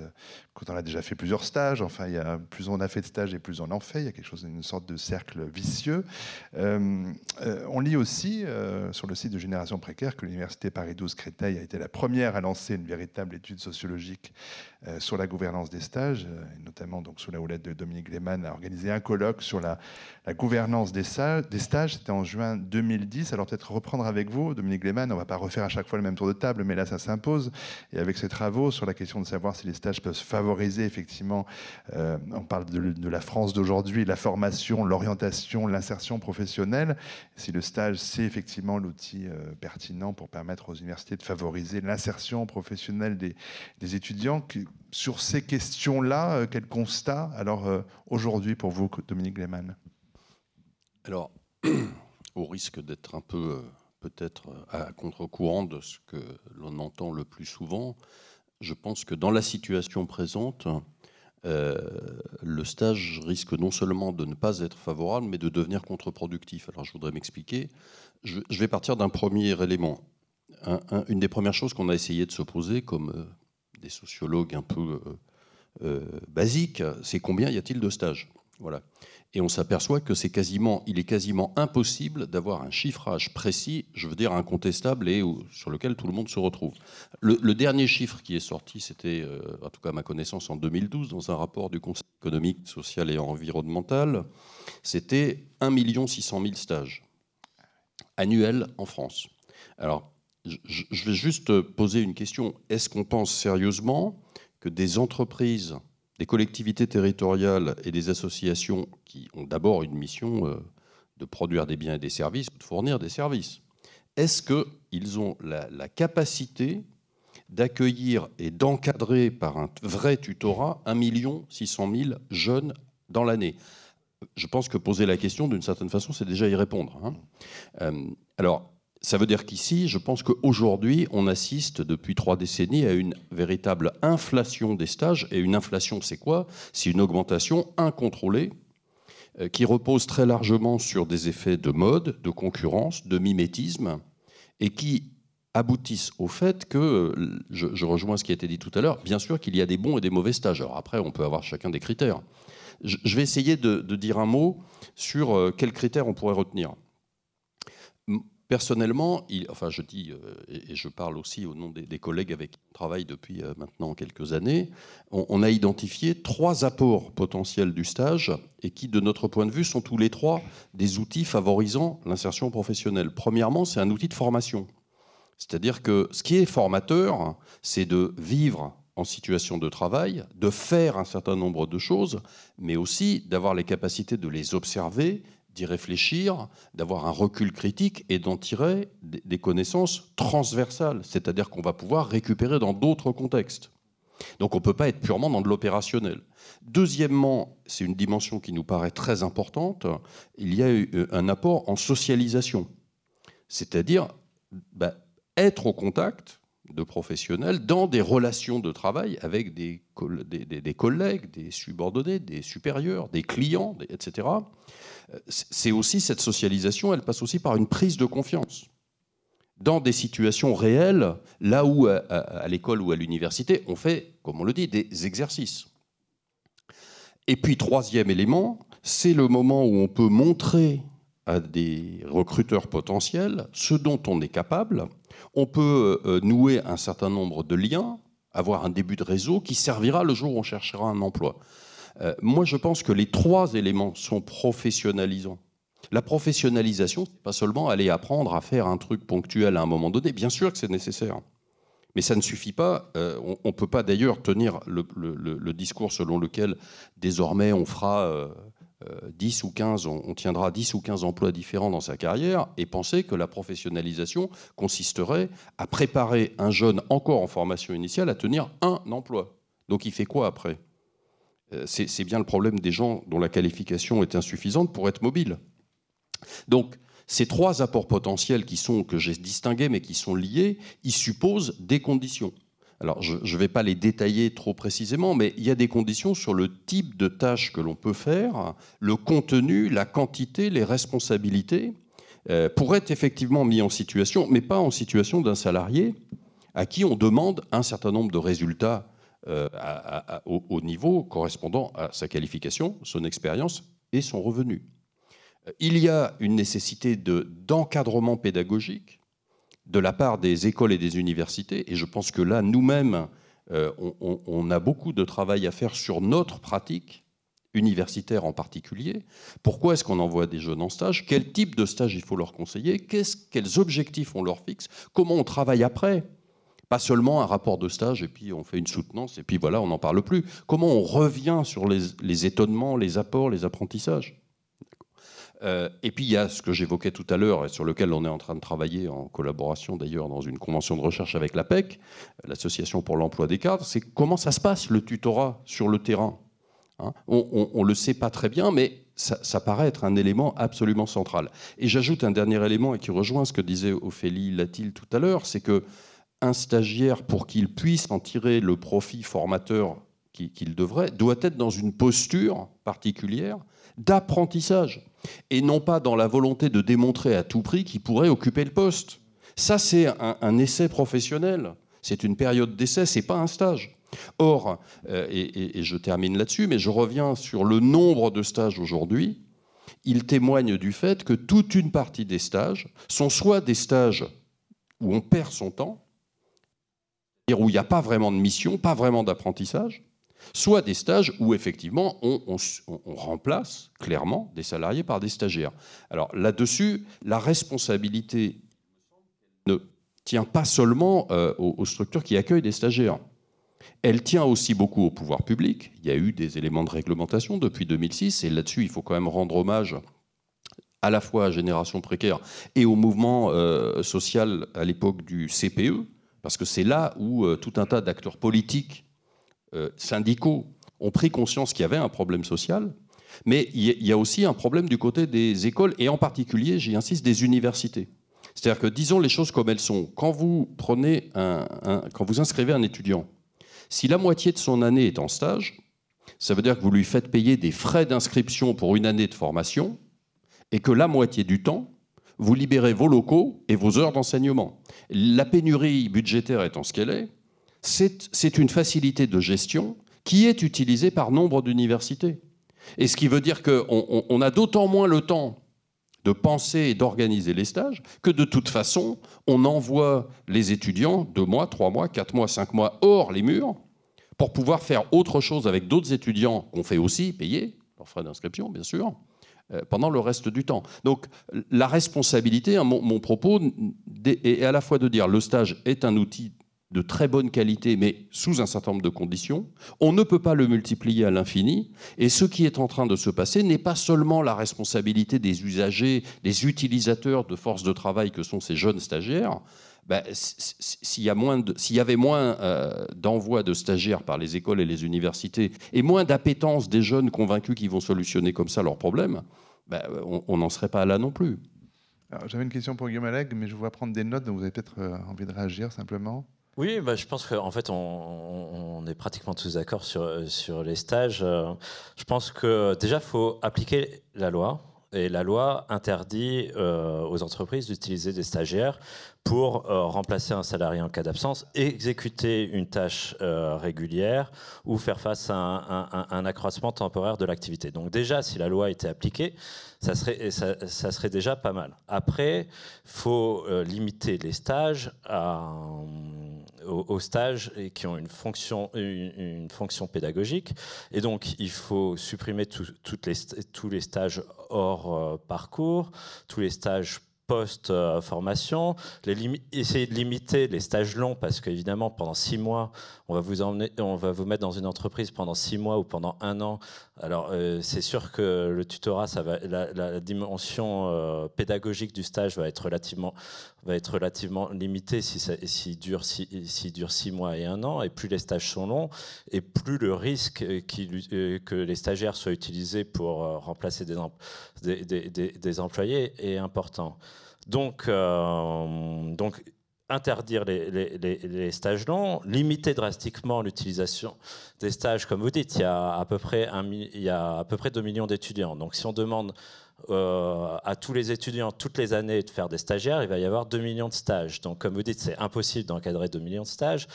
quand on a déjà fait plusieurs stages. Enfin, il y a, plus on a fait de stages et plus on en fait. Il y a quelque chose, une sorte de cercle vicieux. Euh, euh, on lit aussi euh, sur le site de Génération Précaire que l'Université Paris douze Créteil a été la première à lancer une véritable étude sociologique euh, sur la gouvernance des stages, euh, et notamment donc, sous la houlette de Dominique Glaymann, a organisé un colloque sur la, la gouvernance des, des stages. C'était en juin deux mille dix. Alors peut-être reprendre avec vous, Dominique Glaymann, on ne va pas refaire à chaque fois le même tour de table, mais là, ça s'impose. Et avec ces travaux sur la question de savoir si les stages peuvent favoriser effectivement, euh, on parle de, de la France d'aujourd'hui, la formation, l'orientation, l'insertion professionnelle, si le stage c'est effectivement l'outil euh, pertinent pour permettre aux universités de favoriser l'insertion professionnelle des, des étudiants. Qui, sur ces questions-là, euh, quel constat alors euh, aujourd'hui pour vous, Dominique Glaymann? Alors, au risque d'être un peu... Euh peut-être à contre-courant de ce que l'on entend le plus souvent, je pense que dans la situation présente, euh, le stage risque non seulement de ne pas être favorable, mais de devenir contre-productif. Alors je voudrais m'expliquer. Je, je vais partir d'un premier élément. Un, un, une des premières choses qu'on a essayé de se poser, comme euh, des sociologues un peu euh, euh, basiques, c'est combien y a-t-il de stages ? Voilà. Et on s'aperçoit que c'est quasiment, il est quasiment impossible d'avoir un chiffrage précis, je veux dire incontestable, et sur lequel tout le monde se retrouve. Le, le dernier chiffre qui est sorti, c'était, euh, en tout cas à ma connaissance, en deux mille douze, dans un rapport du Conseil économique, social et environnemental, c'était un million six cent mille stages annuels en France. Alors, je, je vais juste poser une question. Est-ce qu'on pense sérieusement que des entreprises, des collectivités territoriales et des associations qui ont d'abord une mission de produire des biens et des services, de fournir des services. Est-ce qu'ils ont la, la capacité d'accueillir et d'encadrer par un vrai tutorat un million six cent mille jeunes dans l'année? Je pense que poser la question, d'une certaine façon, c'est déjà y répondre. Hein. Euh, alors, ça veut dire qu'ici, je pense qu'aujourd'hui, on assiste depuis trois décennies à une véritable inflation des stages. Et une inflation, c'est quoi? C'est une augmentation incontrôlée euh, qui repose très largement sur des effets de mode, de concurrence, de mimétisme, et qui aboutissent au fait que, je, je rejoins ce qui a été dit tout à l'heure, bien sûr qu'il y a des bons et des mauvais stages. Alors après, on peut avoir chacun des critères. Je, je vais essayer de, de dire un mot sur euh, quels critères on pourrait retenir. Personnellement, il, enfin je dis, euh, et je parle aussi au nom des, des collègues avec qui on travaille depuis euh, maintenant quelques années, on, on a identifié trois apports potentiels du stage et qui, de notre point de vue, sont tous les trois des outils favorisant l'insertion professionnelle. Premièrement, c'est un outil de formation. C'est-à-dire que ce qui est formateur, c'est de vivre en situation de travail, de faire un certain nombre de choses, mais aussi d'avoir les capacités de les observer, d'y réfléchir, d'avoir un recul critique et d'en tirer des connaissances transversales, c'est-à-dire qu'on va pouvoir récupérer dans d'autres contextes. Donc on ne peut pas être purement dans de l'opérationnel. Deuxièmement, c'est une dimension qui nous paraît très importante, il y a eu un apport en socialisation, c'est-à-dire bah, être au contact de professionnels dans des relations de travail avec des, des, des, des collègues, des subordonnés, des supérieurs, des clients, et cetera. C'est aussi cette socialisation, elle passe aussi par une prise de confiance. Dans des situations réelles, là où à, à, à l'école ou à l'université, on fait, comme on le dit, des exercices. Et puis troisième élément, c'est le moment où on peut montrer à des recruteurs potentiels ce dont on est capable. On peut euh, nouer un certain nombre de liens, avoir un début de réseau qui servira le jour où on cherchera un emploi. Euh, moi, je pense que les trois éléments sont professionnalisants. La professionnalisation, c'est pas seulement aller apprendre à faire un truc ponctuel à un moment donné. Bien sûr que c'est nécessaire. Mais ça ne suffit pas. Euh, on ne peut pas d'ailleurs tenir le, le, le discours selon lequel désormais on fera euh, dix ou quinze, on, on tiendra dix ou quinze emplois différents dans sa carrière et penser que la professionnalisation consisterait à préparer un jeune encore en formation initiale à tenir un emploi. Donc il fait quoi après ? euh, c'est, c'est bien le problème des gens dont la qualification est insuffisante pour être mobile. Donc, ces trois apports potentiels qui sont, que j'ai distingués, mais qui sont liés, ils supposent des conditions. Alors, je ne vais pas les détailler trop précisément, mais il y a des conditions sur le type de tâches que l'on peut faire, le contenu, la quantité, les responsabilités, euh, pour être effectivement mis en situation, mais pas en situation d'un salarié à qui on demande un certain nombre de résultats euh, à, à, au, au niveau correspondant à sa qualification, son expérience et son revenu. Il y a une nécessité de, d'encadrement pédagogique de la part des écoles et des universités. Et je pense que là, nous-mêmes, euh, on, on a beaucoup de travail à faire sur notre pratique, universitaire en particulier. Pourquoi est-ce qu'on envoie des jeunes en stage? Quel type de stage il faut leur conseiller? Qu'est-ce, Quels objectifs on leur fixe? Comment on travaille après? Pas seulement un rapport de stage et puis on fait une soutenance et puis voilà, on n'en parle plus. Comment on revient sur les, les étonnements, les apports, les apprentissages? Et puis il y a ce que j'évoquais tout à l'heure et sur lequel on est en train de travailler en collaboration d'ailleurs dans une convention de recherche avec l'APEC, l'Association pour l'emploi des cadres, c'est comment ça se passe le tutorat sur le terrain. Hein, on ne le sait pas très bien, mais ça, ça paraît être un élément absolument central. Et j'ajoute un dernier élément et qui rejoint ce que disait Ophélie Latil tout à l'heure, c'est qu'un stagiaire, pour qu'il puisse en tirer le profit formateur qu'il devrait, doit être dans une posture particulière d'apprentissage et non pas dans la volonté de démontrer à tout prix qu'il pourrait occuper le poste. Ça, c'est un, un essai professionnel. C'est une période d'essai, c'est pas un stage. Or, euh, et, et, et je termine là-dessus, mais je reviens sur le nombre de stages aujourd'hui. Il témoigne du fait que toute une partie des stages sont soit des stages où on perd son temps, c'est-à-dire où il n'y a pas vraiment de mission, pas vraiment d'apprentissage, soit des stages où, effectivement, on, on, on remplace clairement des salariés par des stagiaires. Alors là-dessus, la responsabilité ne tient pas seulement euh, aux, aux structures qui accueillent des stagiaires. Elle tient aussi beaucoup au pouvoir public. Il y a eu des éléments de réglementation depuis deux mille six, et là-dessus, il faut quand même rendre hommage à la fois à Génération Précaire et au mouvement euh, social à l'époque du C P E, parce que c'est là où euh, tout un tas d'acteurs politiques Euh, syndicaux ont pris conscience qu'il y avait un problème social, mais il y, y a aussi un problème du côté des écoles et en particulier, j'y insiste, des universités. C'est-à-dire que disons les choses comme elles sont. Quand vous prenez un, un, quand vous inscrivez un étudiant, si la moitié de son année est en stage, ça veut dire que vous lui faites payer des frais d'inscription pour une année de formation et que la moitié du temps, vous libérez vos locaux et vos heures d'enseignement. La pénurie budgétaire étant ce qu'elle est, C'est, c'est une facilité de gestion qui est utilisée par nombre d'universités. Et ce qui veut dire qu'on on, on a d'autant moins le temps de penser et d'organiser les stages que de toute façon, on envoie les étudiants deux mois, trois mois, quatre mois, cinq mois hors les murs pour pouvoir faire autre chose avec d'autres étudiants qu'on fait aussi payer, leurs frais d'inscription bien sûr, pendant le reste du temps. Donc la responsabilité, hein, mon, mon propos est à la fois de dire le stage est un outil de très bonne qualité, mais sous un certain nombre de conditions. On ne peut pas le multiplier à l'infini. Et ce qui est en train de se passer n'est pas seulement la responsabilité des usagers, des utilisateurs de forces de travail que sont ces jeunes stagiaires. Ben, s'il y a moins de, s'il y avait moins euh, d'envoi de stagiaires par les écoles et les universités, et moins d'appétence des jeunes convaincus qu'ils vont solutionner comme ça leurs problèmes, ben, on n'en serait pas là non plus. Alors, j'avais une question pour Guillaume Allègre, mais je vous vois prendre des notes, donc vous avez peut-être euh, envie de réagir simplement. Oui, bah, je pense qu'en fait, on, on est pratiquement tous d'accord sur, sur les stages. Je pense que déjà, il faut appliquer la loi. Et la loi interdit euh, aux entreprises d'utiliser des stagiaires pour euh, remplacer un salarié en cas d'absence, exécuter une tâche euh, régulière ou faire face à un, un, un accroissement temporaire de l'activité. Donc déjà, si la loi était appliquée, ça serait, ça, ça serait déjà pas mal. Après, il faut euh, limiter les stages à... Euh, aux, aux stages et qui ont une fonction, une, une fonction pédagogique. Et donc, il faut supprimer tout, toutes les, tous les stages hors euh, parcours, tous les stages post-formation, essayer de limiter les stages longs parce qu'évidemment pendant six mois, on va vous emmener, on va vous mettre dans une entreprise pendant six mois ou pendant un an. Alors euh, c'est sûr que le tutorat, ça va, la, la dimension euh, pédagogique du stage va être relativement, va être relativement limitée si ça, si dure si, si dure six mois et un an. Et plus les stages sont longs, et plus le risque qui, euh, que les stagiaires soient utilisés pour euh, remplacer des, des, des, des, des employés est important. Donc, euh, donc, interdire les, les, les, les stages longs, limiter drastiquement l'utilisation des stages. Comme vous dites, il y a à peu près, un, il y a à peu près deux millions d'étudiants. Donc, si on demande euh, à tous les étudiants, toutes les années, de faire des stagiaires, il va y avoir deux millions de stages. Donc, comme vous dites, c'est impossible d'encadrer deux millions de stages.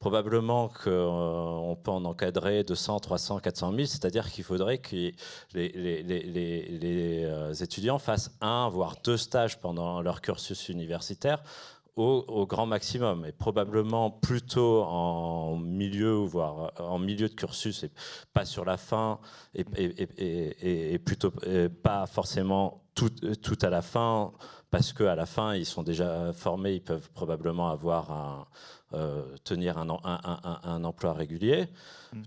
Probablement qu'on euh, peut en encadrer deux cents, trois cents, quatre cent mille, c'est-à-dire qu'il faudrait que les, les, les, les, les étudiants fassent un, voire deux stages pendant leur cursus universitaire au, au grand maximum, et probablement plutôt en milieu, voire en milieu de cursus, et pas sur la fin, et, et, et, et plutôt et pas forcément tout, tout à la fin, parce qu'à la fin, ils sont déjà formés, ils peuvent probablement avoir un... Euh, tenir un, un, un, un emploi régulier.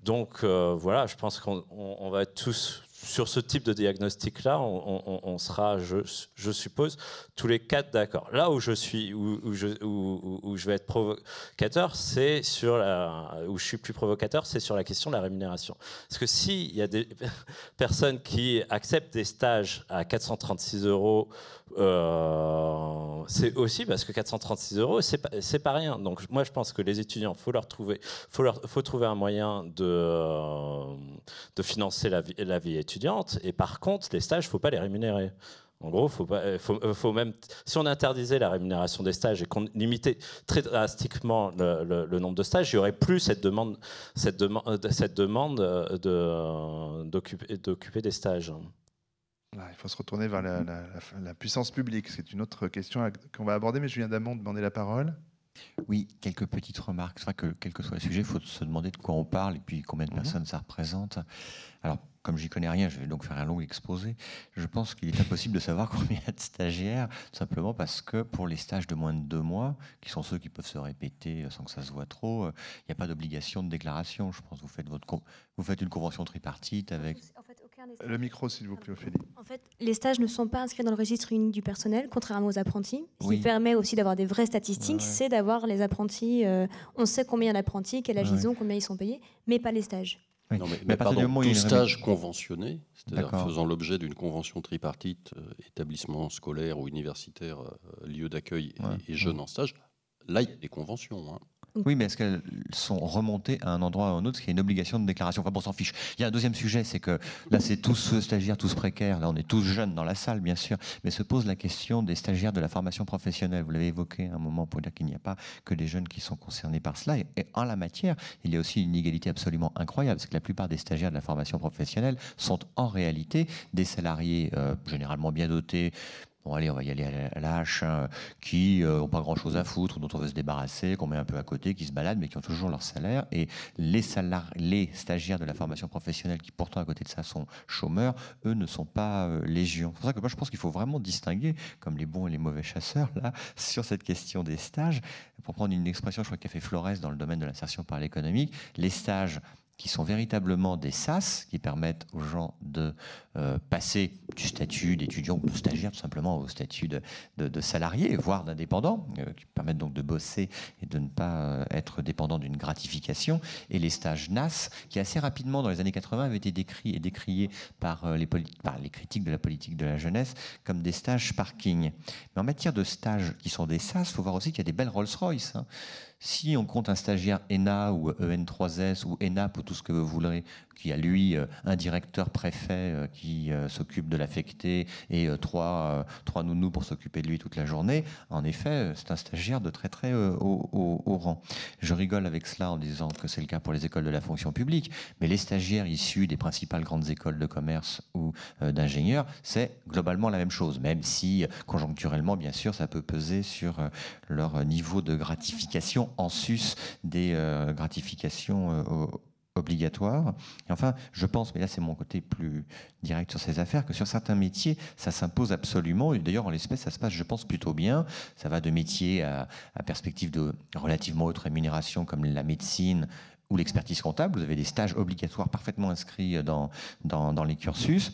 Donc euh, voilà, je pense qu'on on, on va être tous sur ce type de diagnostic-là, on, on, on sera, je, je suppose, tous les quatre d'accord. Là où je suis, où, où, je, où, où je vais être provocateur, c'est sur la, où je suis plus provocateur, c'est sur la question de la rémunération. Parce que si il y a des personnes qui acceptent des stages à quatre cent trente-six euros, euh, c'est aussi parce que quatre cent trente-six euros, c'est pas, c'est pas rien. Donc moi, je pense que les étudiants, faut leur trouver, faut leur, faut trouver un moyen de, euh, de financer la vie, la vie étudiante. Et par contre, les stages, faut pas les rémunérer. En gros, faut pas, faut, faut même, si on interdisait la rémunération des stages et qu'on limitait très drastiquement le, le, le nombre de stages, il n'y aurait plus cette demande, cette demande, cette demande de, d'occuper, d'occuper des stages. Là, il faut se retourner vers la, la, la, la puissance publique. C'est une autre question qu'on va aborder, mais Julien Damon demandait la parole. Oui, quelques petites remarques. C'est vrai que quel que soit le sujet, il faut se demander de quoi on parle et puis combien de mmh. personnes ça représente. Alors, comme j'y connais rien, je vais donc faire un long exposé. Je pense qu'il est impossible de savoir combien il y a de stagiaires, simplement parce que pour les stages de moins de deux mois, qui sont ceux qui peuvent se répéter sans que ça se voit trop, il n'y a pas d'obligation de déclaration. Je pense que vous faites, votre con... vous faites une convention tripartite avec... En fait, aucun des stages... Le micro, s'il vous plaît, Ophélie. En fait, les stages ne sont pas inscrits dans le registre unique du personnel, contrairement aux apprentis. Ce qui oui. permet aussi d'avoir des vraies statistiques, ouais. c'est d'avoir les apprentis... Euh, on sait combien d'apprentis, quel âge ouais. ils ont, combien ils sont payés, mais pas les stages. Oui. Non, mais, mais, mais pardon, tout stage conventionné, c'est-à-dire faisant l'objet d'une convention tripartite, euh, établissement scolaire ou universitaire, euh, lieu d'accueil et, ouais. et jeunes ouais. en stage, là, il y a des conventions. Hein. Oui, mais est-ce qu'elles sont remontées à un endroit ou à un autre, ce qui est une obligation de déclaration? Enfin, bon, on s'en fiche. Il y a un deuxième sujet, c'est que là, c'est tous stagiaires, tous précaires. Là, on est tous jeunes dans la salle, bien sûr. Mais se pose la question des stagiaires de la formation professionnelle. Vous l'avez évoqué à un moment pour dire qu'il n'y a pas que des jeunes qui sont concernés par cela. Et en la matière, il y a aussi une inégalité absolument incroyable, parce que la plupart des stagiaires de la formation professionnelle sont en réalité des salariés euh, généralement bien dotés. Bon, allez, on va y aller à la hache, hein, qui n'ont euh, pas grand-chose à foutre, dont on veut se débarrasser, qu'on met un peu à côté, qui se baladent, mais qui ont toujours leur salaire. Et les, salari- les stagiaires de la formation professionnelle, qui pourtant à côté de ça sont chômeurs, eux ne sont pas euh, légion. C'est pour ça que moi, je pense qu'il faut vraiment distinguer, comme les bons et les mauvais chasseurs, là, sur cette question des stages. Pour prendre une expression, je crois qu'a fait Flores dans le domaine de l'insertion par l'économique, les stages qui sont véritablement des sas, qui permettent aux gens de euh, passer du statut d'étudiant ou de stagiaire tout simplement au statut de, de, de salarié, voire d'indépendant, euh, qui permettent donc de bosser et de ne pas euh, être dépendant d'une gratification. Et les stages N A S, qui assez rapidement, dans les années quatre-vingts, avaient été décrits et décriés par, euh, les politi- par les critiques de la politique de la jeunesse comme des stages parking. Mais en matière de stages qui sont des sas, il faut voir aussi qu'il y a des belles Rolls-Royce, hein. Si on compte un stagiaire E N A ou E N trois S ou E N A P ou tout ce que vous voudrez qui a lui un directeur préfet qui s'occupe de l'affecter et trois, trois nounous pour s'occuper de lui toute la journée, en effet, c'est un stagiaire de très très haut, haut, haut rang. Je rigole avec cela en disant que c'est le cas pour les écoles de la fonction publique, mais les stagiaires issus des principales grandes écoles de commerce ou d'ingénieurs, c'est globalement la même chose, même si conjoncturellement, bien sûr, ça peut peser sur leur niveau de gratification en sus des euh, gratifications euh, au obligatoire. Et enfin, je pense, mais là c'est mon côté plus direct sur ces affaires, que sur certains métiers, ça s'impose absolument. Et d'ailleurs, en l'espèce, ça se passe, je pense, plutôt bien. Ça va de métiers à, à perspective de relativement haute rémunération, comme la médecine ou l'expertise comptable. Vous avez des stages obligatoires parfaitement inscrits dans, dans, dans les cursus,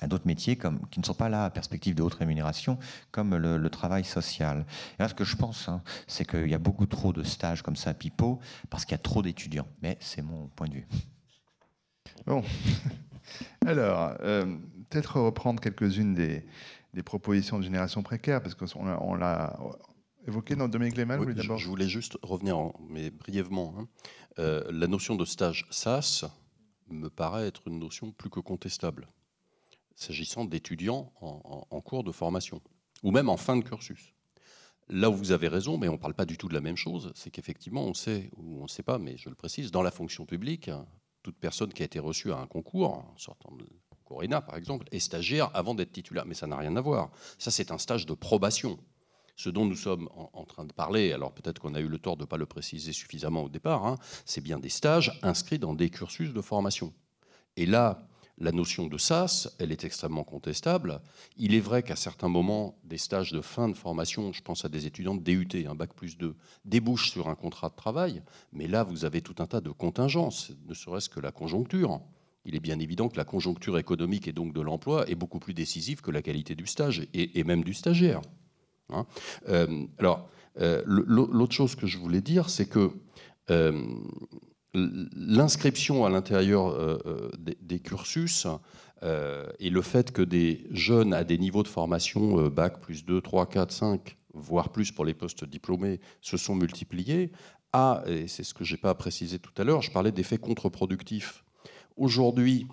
à d'autres métiers comme, qui ne sont pas là à perspective de haute rémunération, comme le, le travail social. Et là, ce que je pense, hein, c'est qu'il y a beaucoup trop de stages comme ça à pipeau, parce qu'il y a trop d'étudiants. Mais c'est mon point de vue. Bon. Alors, euh, peut-être reprendre quelques-unes des, des propositions de Génération Précaire, parce qu'on l'a évoqué dans Dominique Glaymann. Oui, je, je voulais juste revenir, en, mais brièvement. Hein. Euh, la notion de stage S A S me paraît être une notion plus que contestable, s'agissant d'étudiants en, en, en cours de formation, ou même en fin de cursus. Là où vous avez raison, mais on ne parle pas du tout de la même chose, c'est qu'effectivement, on sait, ou on ne sait pas, mais je le précise, dans la fonction publique, toute personne qui a été reçue à un concours, en sortant de concours E N A par exemple, est stagiaire avant d'être titulaire, mais ça n'a rien à voir. Ça, c'est un stage de probation. Ce dont nous sommes en, en train de parler, alors peut-être qu'on a eu le tort de ne pas le préciser suffisamment au départ, hein, c'est bien des stages inscrits dans des cursus de formation. Et là, la notion de S A S, elle est extrêmement contestable. Il est vrai qu'à certains moments, des stages de fin de formation, je pense à des étudiants de D U T, un bac plus deux, débouchent sur un contrat de travail, mais là, vous avez tout un tas de contingences, ne serait-ce que la conjoncture. Il est bien évident que la conjoncture économique et donc de l'emploi est beaucoup plus décisive que la qualité du stage, et, et même du stagiaire. Hein euh, alors, euh, l'autre chose que je voulais dire, c'est que Euh, l'inscription à l'intérieur euh, des, des cursus euh, et le fait que des jeunes à des niveaux de formation, euh, bac plus deux, trois, quatre, cinq, voire plus pour les postes diplômés, se sont multipliés, a, et c'est ce que je n'ai pas précisé tout à l'heure, je parlais d'effets contre-productifs. Aujourd'hui,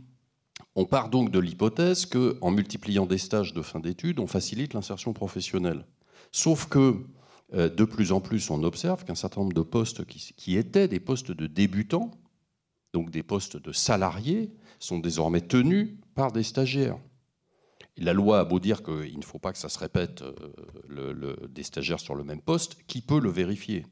on part donc de l'hypothèse qu'en multipliant des stages de fin d'études, on facilite l'insertion professionnelle. Sauf que de plus en plus, on observe qu'un certain nombre de postes qui, qui étaient des postes de débutants, donc des postes de salariés, sont désormais tenus par des stagiaires. Et la loi a beau dire qu'il ne faut pas que ça se répète, euh, le, le, des stagiaires sur le même poste, qui peut le vérifier ?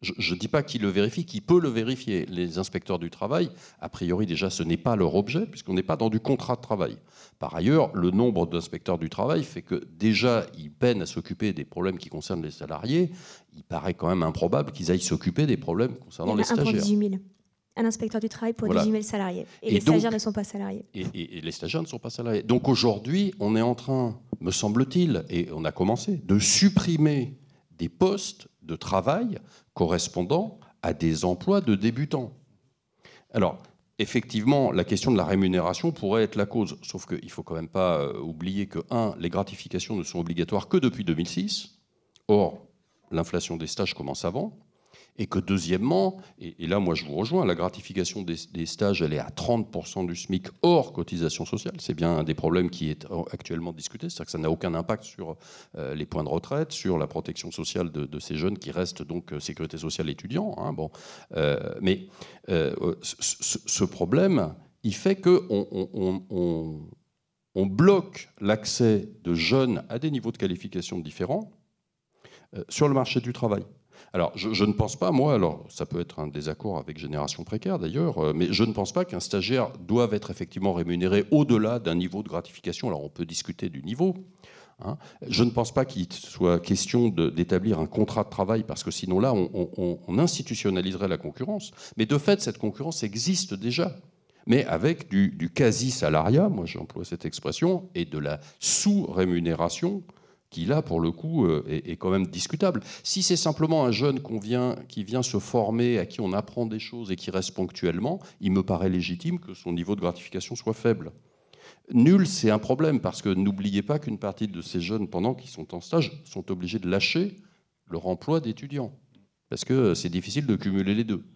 Je ne dis pas qui le vérifie, qui peut le vérifier. Les inspecteurs du travail, a priori déjà, ce n'est pas leur objet, puisqu'on n'est pas dans du contrat de travail. Par ailleurs, le nombre d'inspecteurs du travail fait que déjà, ils peinent à s'occuper des problèmes qui concernent les salariés. Il paraît quand même improbable qu'ils aillent s'occuper des problèmes concernant les stagiaires. Il y en a un pour dix-huit mille. Un inspecteur du travail pour dix-huit mille salariés. Et, et les donc, stagiaires ne sont pas salariés. Et, et, et les stagiaires ne sont pas salariés. Donc aujourd'hui, on est en train, me semble-t-il, et on a commencé, de supprimer des postes de travail correspondant à des emplois de débutants. Alors, effectivement, la question de la rémunération pourrait être la cause, sauf qu'il ne faut quand même pas oublier que, un, les gratifications ne sont obligatoires que depuis deux mille six, or, l'inflation des stages commence avant, et que, deuxièmement, et, et là, moi, je vous rejoins, la gratification des, des stages, elle est à trente pour cent du SMIC hors cotisation sociale. C'est bien un des problèmes qui est actuellement discuté, c'est-à-dire que ça n'a aucun impact sur euh, les points de retraite, sur la protection sociale de, de ces jeunes qui restent donc euh, sécurité sociale étudiant. Hein, bon. euh, mais euh, ce, ce problème, il fait qu'on on, on, on, on bloque l'accès de jeunes à des niveaux de qualification différents euh, sur le marché du travail. Alors, je, je ne pense pas, moi, alors ça peut être un désaccord avec Génération Précaire d'ailleurs, mais je ne pense pas qu'un stagiaire doive être effectivement rémunéré au-delà d'un niveau de gratification. Alors, on peut discuter du niveau. Hein. Je ne pense pas qu'il soit question d'établir un contrat de travail, parce que sinon là, on, on, on institutionnaliserait la concurrence. Mais de fait, cette concurrence existe déjà, mais avec du, du quasi-salariat, moi j'emploie cette expression, et de la sous-rémunération, qui là, pour le coup, est, est quand même discutable. Si c'est simplement un jeune qu'on vient, qui vient se former, à qui on apprend des choses et qui reste ponctuellement, il me paraît légitime que son niveau de gratification soit faible. Nul, c'est un problème, parce que n'oubliez pas qu'une partie de ces jeunes, pendant qu'ils sont en stage, sont obligés de lâcher leur emploi d'étudiant, parce que c'est difficile de cumuler les deux.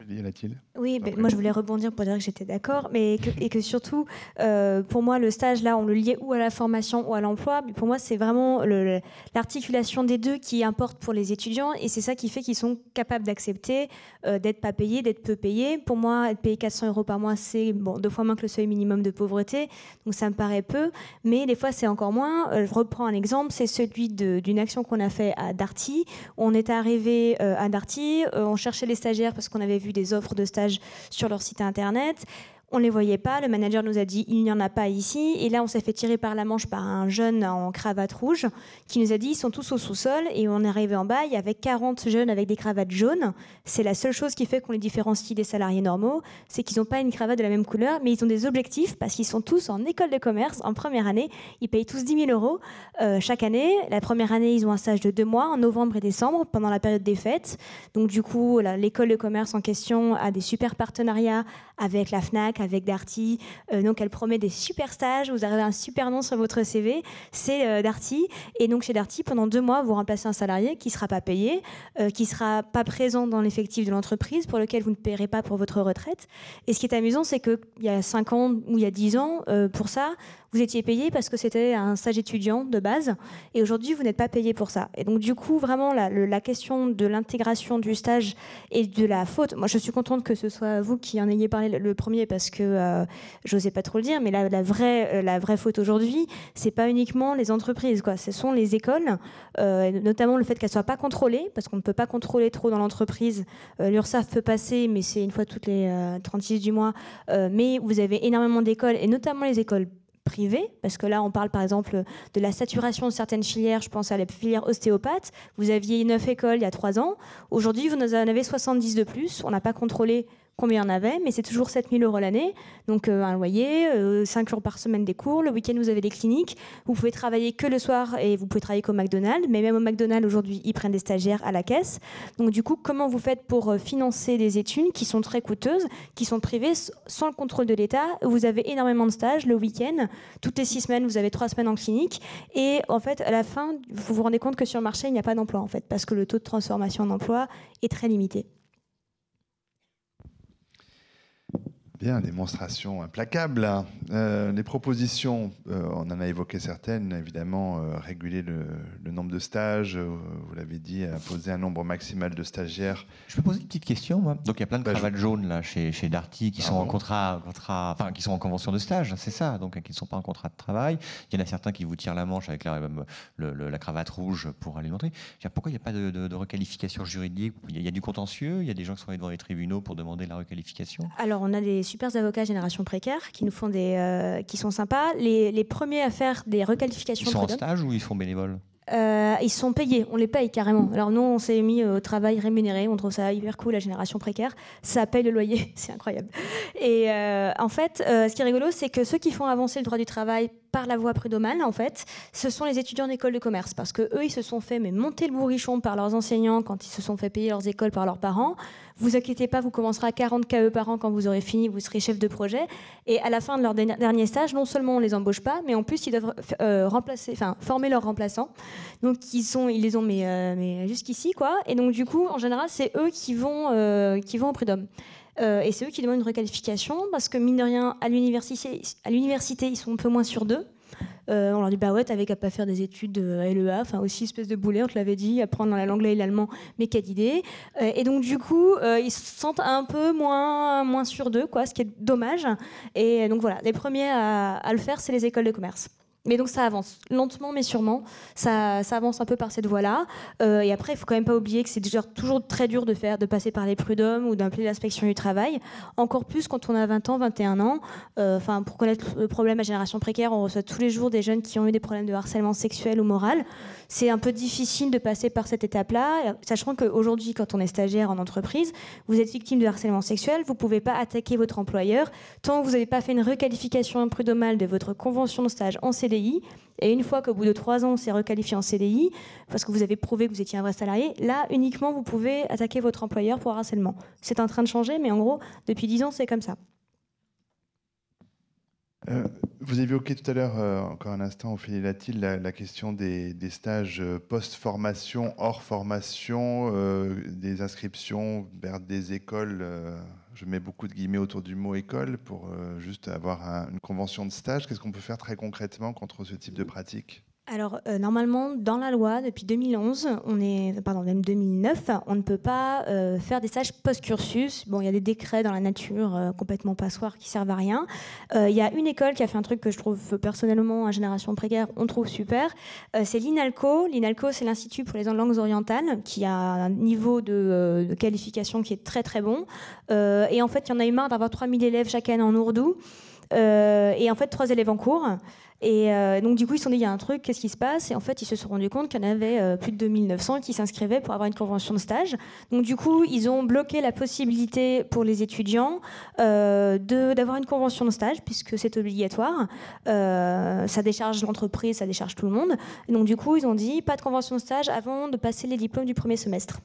Ophélie Latil. Oui, ben, moi je voulais rebondir pour dire que j'étais d'accord, mais que, et que surtout, euh, pour moi, le stage, là, on le liait ou à la formation ou à l'emploi, mais pour moi, c'est vraiment le, l'articulation des deux qui importe pour les étudiants, et c'est ça qui fait qu'ils sont capables d'accepter euh, d'être pas payés, d'être peu payés. Pour moi, être payé quatre cents euros par mois, c'est bon, deux fois moins que le seuil minimum de pauvreté, donc ça me paraît peu, mais des fois, c'est encore moins. Euh, je reprends un exemple, c'est celui de, d'une action qu'on a fait à Darty. On est arrivé euh, à Darty, euh, on cherchait les stagiaires parce qu'on avait vu des offres de stage sur leur site internet. On ne les voyait pas, le manager nous a dit il n'y en a pas ici, et là on s'est fait tirer par la manche par un jeune en cravate rouge qui nous a dit ils sont tous au sous-sol, et on est arrivé en bas, il y avait quarante jeunes avec des cravates jaunes. C'est la seule chose qui fait qu'on les différencie des salariés normaux, c'est qu'ils n'ont pas une cravate de la même couleur, mais ils ont des objectifs parce qu'ils sont tous en école de commerce, en première année, ils payent tous dix mille euros euh, chaque année. La première année ils ont un stage de deux mois, en novembre et décembre, pendant la période des fêtes, donc du coup là, l'école de commerce en question a des super partenariats avec la FNAC, avec Darty, euh, donc elle promet des super stages, vous avez un super nom sur votre C V, c'est euh, Darty, et donc chez Darty, pendant deux mois, vous remplacez un salarié qui ne sera pas payé, euh, qui ne sera pas présent dans l'effectif de l'entreprise, pour lequel vous ne paierez pas pour votre retraite, et ce qui est amusant, c'est qu'il y a cinq ans ou il y a dix ans, euh, pour ça, vous étiez payé parce que c'était un stage étudiant de base, et aujourd'hui, vous n'êtes pas payé pour ça, et donc du coup, vraiment, la, la question de l'intégration du stage et de la faute, moi je suis contente que ce soit vous qui en ayez parlé le premier, parce que euh, j'osais pas trop le dire, mais la, la, vraie, la vraie faute aujourd'hui, c'est pas uniquement les entreprises, quoi. Ce sont les écoles, euh, notamment le fait qu'elles soient pas contrôlées, parce qu'on ne peut pas contrôler trop dans l'entreprise. Euh, L'URSSAF peut passer, mais c'est une fois toutes les euh, trente-six du mois. Euh, mais vous avez énormément d'écoles, et notamment les écoles privées, parce que là on parle par exemple de la saturation de certaines filières, je pense à la filière ostéopathe, vous aviez neuf écoles il y a trois ans, aujourd'hui vous en avez soixante-dix de plus, on n'a pas contrôlé combien on avait, mais c'est toujours sept mille euros l'année, donc euh, un loyer, euh, cinq jours par semaine des cours, le week-end vous avez des cliniques, vous pouvez travailler que le soir et vous pouvez travailler qu'au McDonald's, mais même au McDonald's aujourd'hui ils prennent des stagiaires à la caisse, donc du coup comment vous faites pour financer des études qui sont très coûteuses, qui sont privées, sans le contrôle de l'État, vous avez énormément de stages le week-end, toutes les six semaines vous avez trois semaines en clinique, et en fait à la fin vous vous rendez compte que sur le marché il n'y a pas d'emploi en fait, parce que le taux de transformation en emploi est très limité. Bien, démonstration implacable. Euh, les propositions, euh, on en a évoqué certaines, évidemment, euh, réguler le, le nombre de stages, euh, vous l'avez dit, imposer un nombre maximal de stagiaires. Je peux poser une petite question, moi. Donc il y a plein de bah, cravates je... jaunes là, chez, chez Darty qui, ah, sont en contrat, contrat, enfin, qui sont en convention de stage, c'est ça, donc qui ne sont pas en contrat de travail. Il y en a certains qui vous tirent la manche avec la, le, le, la cravate rouge pour alimenter. Pourquoi il n'y a pas de, de, de requalification juridique? Il y, a, il y a du contentieux, il y a des gens qui sont allés devant les tribunaux pour demander la requalification. Alors on a des super avocats Génération Précaire qui nous font des, euh, qui sont sympas. Les, les premiers à faire des requalifications. Ils sont en stage ou ils sont bénévoles? Euh, ils sont payés, on les paye carrément. Alors nous, on s'est mis au travail rémunéré, on trouve ça hyper cool, la Génération Précaire, ça paye le loyer, c'est incroyable. Et euh, en fait, euh, ce qui est rigolo, c'est que ceux qui font avancer le droit du travail par la voie prud'homale, en fait, ce sont les étudiants d'école de commerce, parce que eux, ils se sont fait mais monter le bourrichon par leurs enseignants quand ils se sont fait payer leurs écoles par leurs parents. Vous inquiétez pas, vous commencerez à quarante K E par an quand vous aurez fini, vous serez chef de projet. Et à la fin de leur dernier stage, non seulement on les embauche pas, mais en plus ils doivent euh, remplacer, enfin former leurs remplaçants. Donc ils sont, ils les ont mais, euh, mais jusqu'ici quoi. Et donc du coup en général c'est eux qui vont, euh, qui vont au prud'homme. Euh, et c'est eux qui demandent une requalification parce que mine de rien à l'université, à l'université ils sont un peu moins sur deux. Euh, on leur dit bah ouais t'avais qu'à pas faire des études euh, L E A, enfin aussi espèce de boulet, on te l'avait dit, apprendre l'anglais et l'allemand, mais quelle idée. Euh, et donc du coup euh, ils se sentent un peu moins moins sur deux quoi, ce qui est dommage. Et donc voilà, les premiers à, à le faire c'est les écoles de commerce. Mais donc ça avance, lentement mais sûrement, ça, ça avance un peu par cette voie-là. Euh, et après, il ne faut quand même pas oublier que c'est toujours très dur de, faire, de passer par les prud'hommes ou d'appeler l'inspection du travail. Encore plus quand on a vingt ans, vingt et un ans. Euh, pour connaître le problème à Génération Précaire, on reçoit tous les jours des jeunes qui ont eu des problèmes de harcèlement sexuel ou moral. C'est un peu difficile de passer par cette étape-là, sachant qu'aujourd'hui, quand on est stagiaire en entreprise, vous êtes victime de harcèlement sexuel, vous ne pouvez pas attaquer votre employeur tant que vous n'avez pas fait une requalification prud'homale de votre convention de stage en C D I. Et une fois qu'au bout de trois ans, on s'est requalifié en C D I, parce que vous avez prouvé que vous étiez un vrai salarié, là, uniquement, vous pouvez attaquer votre employeur pour harcèlement. C'est en train de changer, mais en gros, depuis dix ans, c'est comme ça. Euh, vous évoquiez tout à l'heure, euh, encore un instant, Ophélie Latil, la, la question des, des stages post-formation, hors formation, euh, des inscriptions vers des écoles... Euh je mets beaucoup de guillemets autour du mot école pour euh, juste avoir un, une convention de stage. Qu'est-ce qu'on peut faire très concrètement contre ce type de pratique ? Alors, euh, normalement, dans la loi, depuis deux mille onze, on est, pardon, même deux mille neuf, on ne peut pas euh, faire des stages post-cursus. Bon, il y a des décrets dans la nature euh, complètement passoires qui servent à rien. Euh, il y a une école qui a fait un truc que je trouve personnellement à Génération Précaire, on trouve super. Euh, c'est l'INALCO. L'INALCO, c'est l'Institut pour les langues orientales, qui a un niveau de, euh, de qualification qui est très très bon. Euh, et en fait, il y en a eu marre d'avoir trois mille élèves chaque année en ourdou. Euh, et en fait, trois élèves en cours. Et euh, donc, du coup, ils se sont dit, il y a un truc, qu'est-ce qui se passe? Et en fait, ils se sont rendus compte qu'il y en avait euh, plus de deux mille neuf cents qui s'inscrivaient pour avoir une convention de stage. Donc, du coup, ils ont bloqué la possibilité pour les étudiants euh, de, d'avoir une convention de stage, puisque c'est obligatoire. Euh, ça décharge l'entreprise, ça décharge tout le monde. Et donc, du coup, ils ont dit, pas de convention de stage avant de passer les diplômes du premier semestre.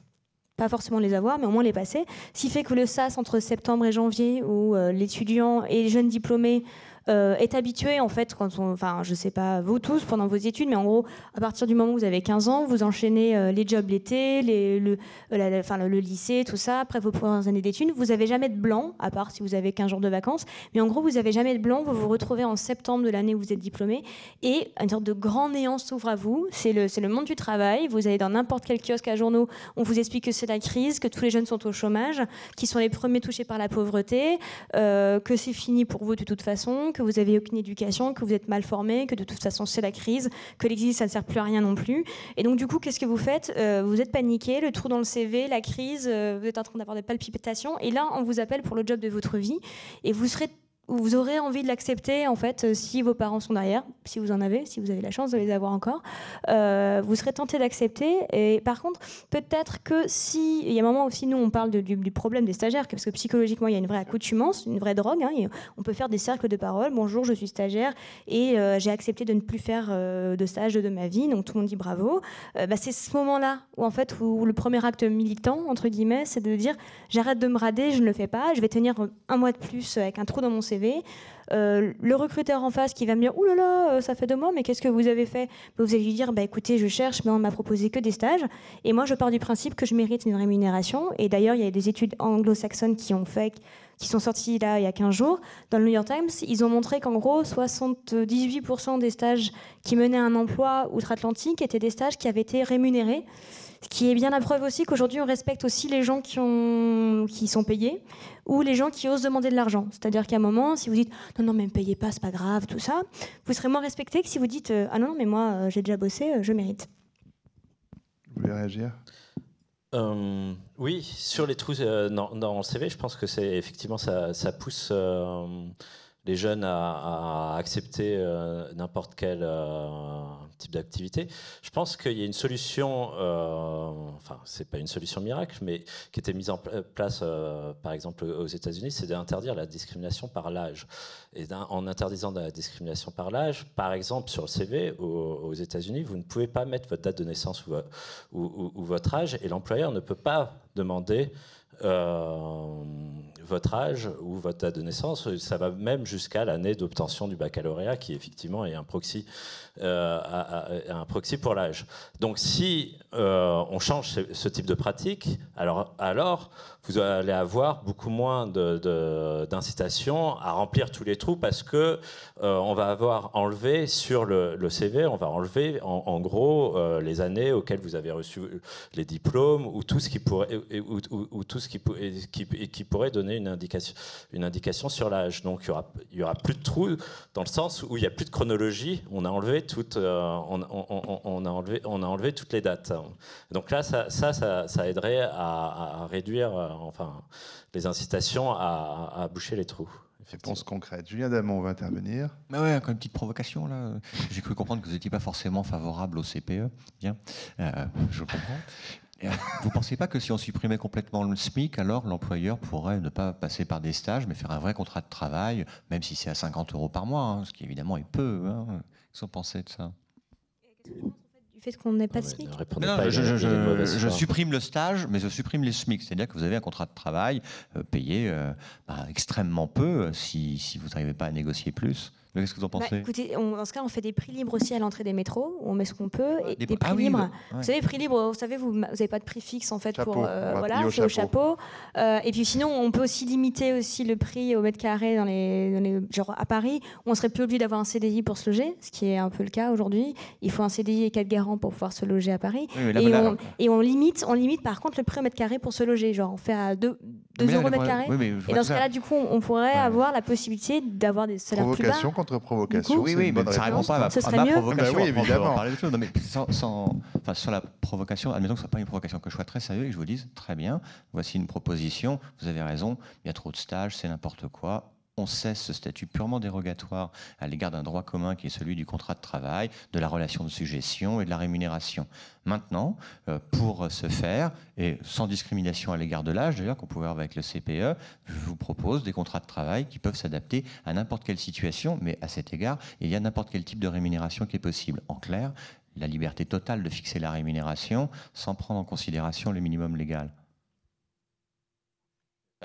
Pas forcément les avoir, mais au moins les passer. Ce qui fait que le S A S, entre septembre et janvier, où euh, l'étudiant et les jeunes diplômés Euh, est habitué, en fait, quand on, enfin, je sais pas vous tous pendant vos études, mais en gros, à partir du moment où vous avez quinze ans, vous enchaînez euh, les jobs l'été, les, le, euh, la, la, enfin, le, le lycée, tout ça, après vos premières années d'études, vous n'avez jamais de blanc, à part si vous avez quinze jours de vacances, mais en gros, vous n'avez jamais de blanc, vous vous retrouvez en septembre de l'année où vous êtes diplômé, et une sorte de grand néant s'ouvre à vous, c'est le, c'est le monde du travail, vous allez dans n'importe quel kiosque à journaux, on vous explique que c'est la crise, que tous les jeunes sont au chômage, qu'ils sont les premiers touchés par la pauvreté, euh, que c'est fini pour vous de toute façon, que vous n'avez aucune éducation, que vous êtes mal formé, que de toute façon c'est la crise, que l'exil ça ne sert plus à rien non plus. Et donc du coup, qu'est-ce que vous faites? euh, Vous êtes paniqué, le trou dans le C V, la crise, euh, vous êtes en train d'avoir des palpitations, et là on vous appelle pour le job de votre vie, et vous serez vous aurez envie de l'accepter, en fait, si vos parents sont derrière, si vous en avez, si vous avez la chance de les avoir encore, euh, vous serez tenté d'accepter. Et par contre, peut-être que si, il y a un moment aussi, nous, on parle de, du, du problème des stagiaires, parce que psychologiquement, il y a une vraie accoutumance, une vraie drogue, hein, et on peut faire des cercles de parole, bonjour, je suis stagiaire, et euh, j'ai accepté de ne plus faire euh, de stage de ma vie, donc tout le monde dit bravo. Euh, bah, c'est ce moment-là, où en fait, où le premier acte militant, entre guillemets, c'est de dire, j'arrête de me brader, je ne le fais pas, je vais tenir un mois de plus avec un trou dans mon C V. Euh, le recruteur en face qui va me dire « Ouh là là, ça fait deux mois, mais qu'est-ce que vous avez fait ?» Vous allez lui dire bah, « Écoutez, je cherche, mais on ne m'a proposé que des stages. » Et moi, je pars du principe que je mérite une rémunération. Et d'ailleurs, il y a des études anglo-saxonnes qui ont fait... qui sont sortis là il y a quinze jours, dans le New York Times, ils ont montré qu'en gros, soixante-dix-huit pour cent des stages qui menaient à un emploi outre-Atlantique étaient des stages qui avaient été rémunérés, ce qui est bien la preuve aussi qu'aujourd'hui, on respecte aussi les gens qui, ont... qui sont payés ou les gens qui osent demander de l'argent. C'est-à-dire qu'à un moment, si vous dites « Non, non, mais ne me payez pas, c'est pas grave, tout ça », vous serez moins respecté que si vous dites « Ah non, non, mais moi, j'ai déjà bossé, je mérite ». Vous voulez réagir ? Euh, oui, sur les trous euh, dans, dans le C V, je pense que c'est effectivement ça, ça pousse euh, les jeunes à, à accepter euh, n'importe quel euh, type d'activité. Je pense qu'il y a une solution, euh, enfin c'est pas une solution miracle, mais qui était mise en place euh, par exemple aux États-Unis, c'est d'interdire la discrimination par l'âge. Et en interdisant la discrimination par l'âge, par exemple sur le C V aux États-Unis, vous ne pouvez pas mettre votre date de naissance ou, ou, ou, ou votre âge, et l'employeur ne peut pas demander euh, votre âge ou votre date de naissance. Ça va même jusqu'à l'année d'obtention du baccalauréat, qui effectivement est un proxy, euh, à, à, un proxy pour l'âge. Donc si euh, on change ce, ce type de pratique, alors, alors vous allez avoir beaucoup moins de, de, d'incitation à remplir tous les trous, parce qu'on euh, va avoir enlevé sur le, le C V, on va enlever en, en gros euh, les années auxquelles vous avez reçu les diplômes ou tout ce qui pourrait, ou, ou, ou tout ce qui, qui, qui pourrait donner une indication, une indication sur l'âge. Donc il y aura, il y aura plus de trous dans le sens où il n'y a plus de chronologie, on a enlevé toutes, euh, on, on, on, on, a enlevé, on a enlevé toutes les dates. Donc là, ça, ça, ça, ça aiderait à, à réduire euh, enfin, les incitations à, à boucher les trous. Réponse concrète. Julien Damon va intervenir. Bah ouais, une petite provocation là. J'ai cru comprendre que vous n'étiez pas forcément favorable au C P E. Bien, euh, je comprends. Vous ne pensez pas que si on supprimait complètement le S M I C, alors l'employeur pourrait ne pas passer par des stages, mais faire un vrai contrat de travail, même si c'est à cinquante euros par mois, hein, ce qui évidemment est peu. Hein. Qu'est-ce qu'on pensait de ça ? Fait qu'on n'ait pas de S M I C. Non, non, pas je, je, je, je supprime le stage, mais je supprime les S M I C. C'est-à-dire que vous avez un contrat de travail euh, payé euh, bah, extrêmement peu si, si vous n'arrivez pas à négocier plus. Qu'est-ce que vous en pensez? Bah, écoutez, on, dans ce cas, on fait des prix libres aussi à l'entrée des métros. On met ce qu'on peut. Et des, des prix ah, libres. Oui, ouais. Vous savez, prix libres, vous savez, vous n'avez pas de prix fixe en fait chapeau, pour euh, voilà, au chapeau. Au chapeau. Euh, et puis sinon, on peut aussi limiter aussi le prix au mètre carré dans les, dans les genre à Paris. On serait plus obligé d'avoir un C D I pour se loger, ce qui est un peu le cas aujourd'hui. Il faut un C D I et quatre garants pour pouvoir se loger à Paris. Oui, là, et, là, on, là. et on limite, on limite par contre le prix au mètre carré pour se loger. Genre, on fait à deux euros au mètre carré. Oui, et dans ce cas-là, du coup, on pourrait ouais. avoir la possibilité d'avoir des salaires plus bas. Contre provocation. Coup, oui, oui, mais ça ne répond pas à ma, ma provocation. Ben oui, évidemment. Non, mais sans, sans, enfin, sans la provocation, admettons que ce ne soit pas une provocation, que je sois très sérieux et que je vous dise, très bien, voici une proposition, vous avez raison, il y a trop de stages, c'est n'importe quoi. On cesse ce statut purement dérogatoire à l'égard d'un droit commun qui est celui du contrat de travail, de la relation de sujétion et de la rémunération. Maintenant, pour ce faire, et sans discrimination à l'égard de l'âge, d'ailleurs qu'on pouvait avoir avec le C P E, je vous propose des contrats de travail qui peuvent s'adapter à n'importe quelle situation, mais à cet égard, il y a n'importe quel type de rémunération qui est possible. En clair, la liberté totale de fixer la rémunération sans prendre en considération le minimum légal.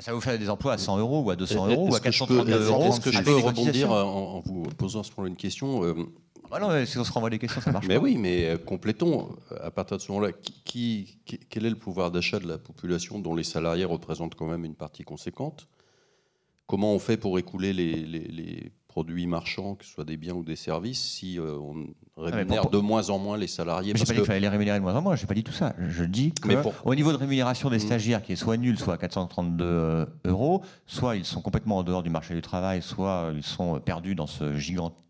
Ça vous fait des emplois à cent euros ou à deux cents euros ou à quatre cent trente-neuf euros. Est-ce que je peux rebondir en, en vous posant ce point une question euh... ah non, mais si on se renvoie des questions, ça marche. Mais pas. Oui, mais complétons. À partir de ce moment-là, qui, qui, quel est le pouvoir d'achat de la population dont les salariés représentent quand même une partie conséquente? Comment on fait pour écouler les, les, les produits marchands, que ce soit des biens ou des services, si euh, on rémunère pour... de moins en moins les salariés? Je n'ai pas dit qu'il fallait les rémunérer de moins en moins, je n'ai pas dit tout ça. Je dis qu'au pour... niveau de rémunération des stagiaires, qui est soit nul, soit à quatre cent trente-deux euros, soit ils sont complètement en dehors du marché du travail, soit ils sont perdus dans ce gigantesque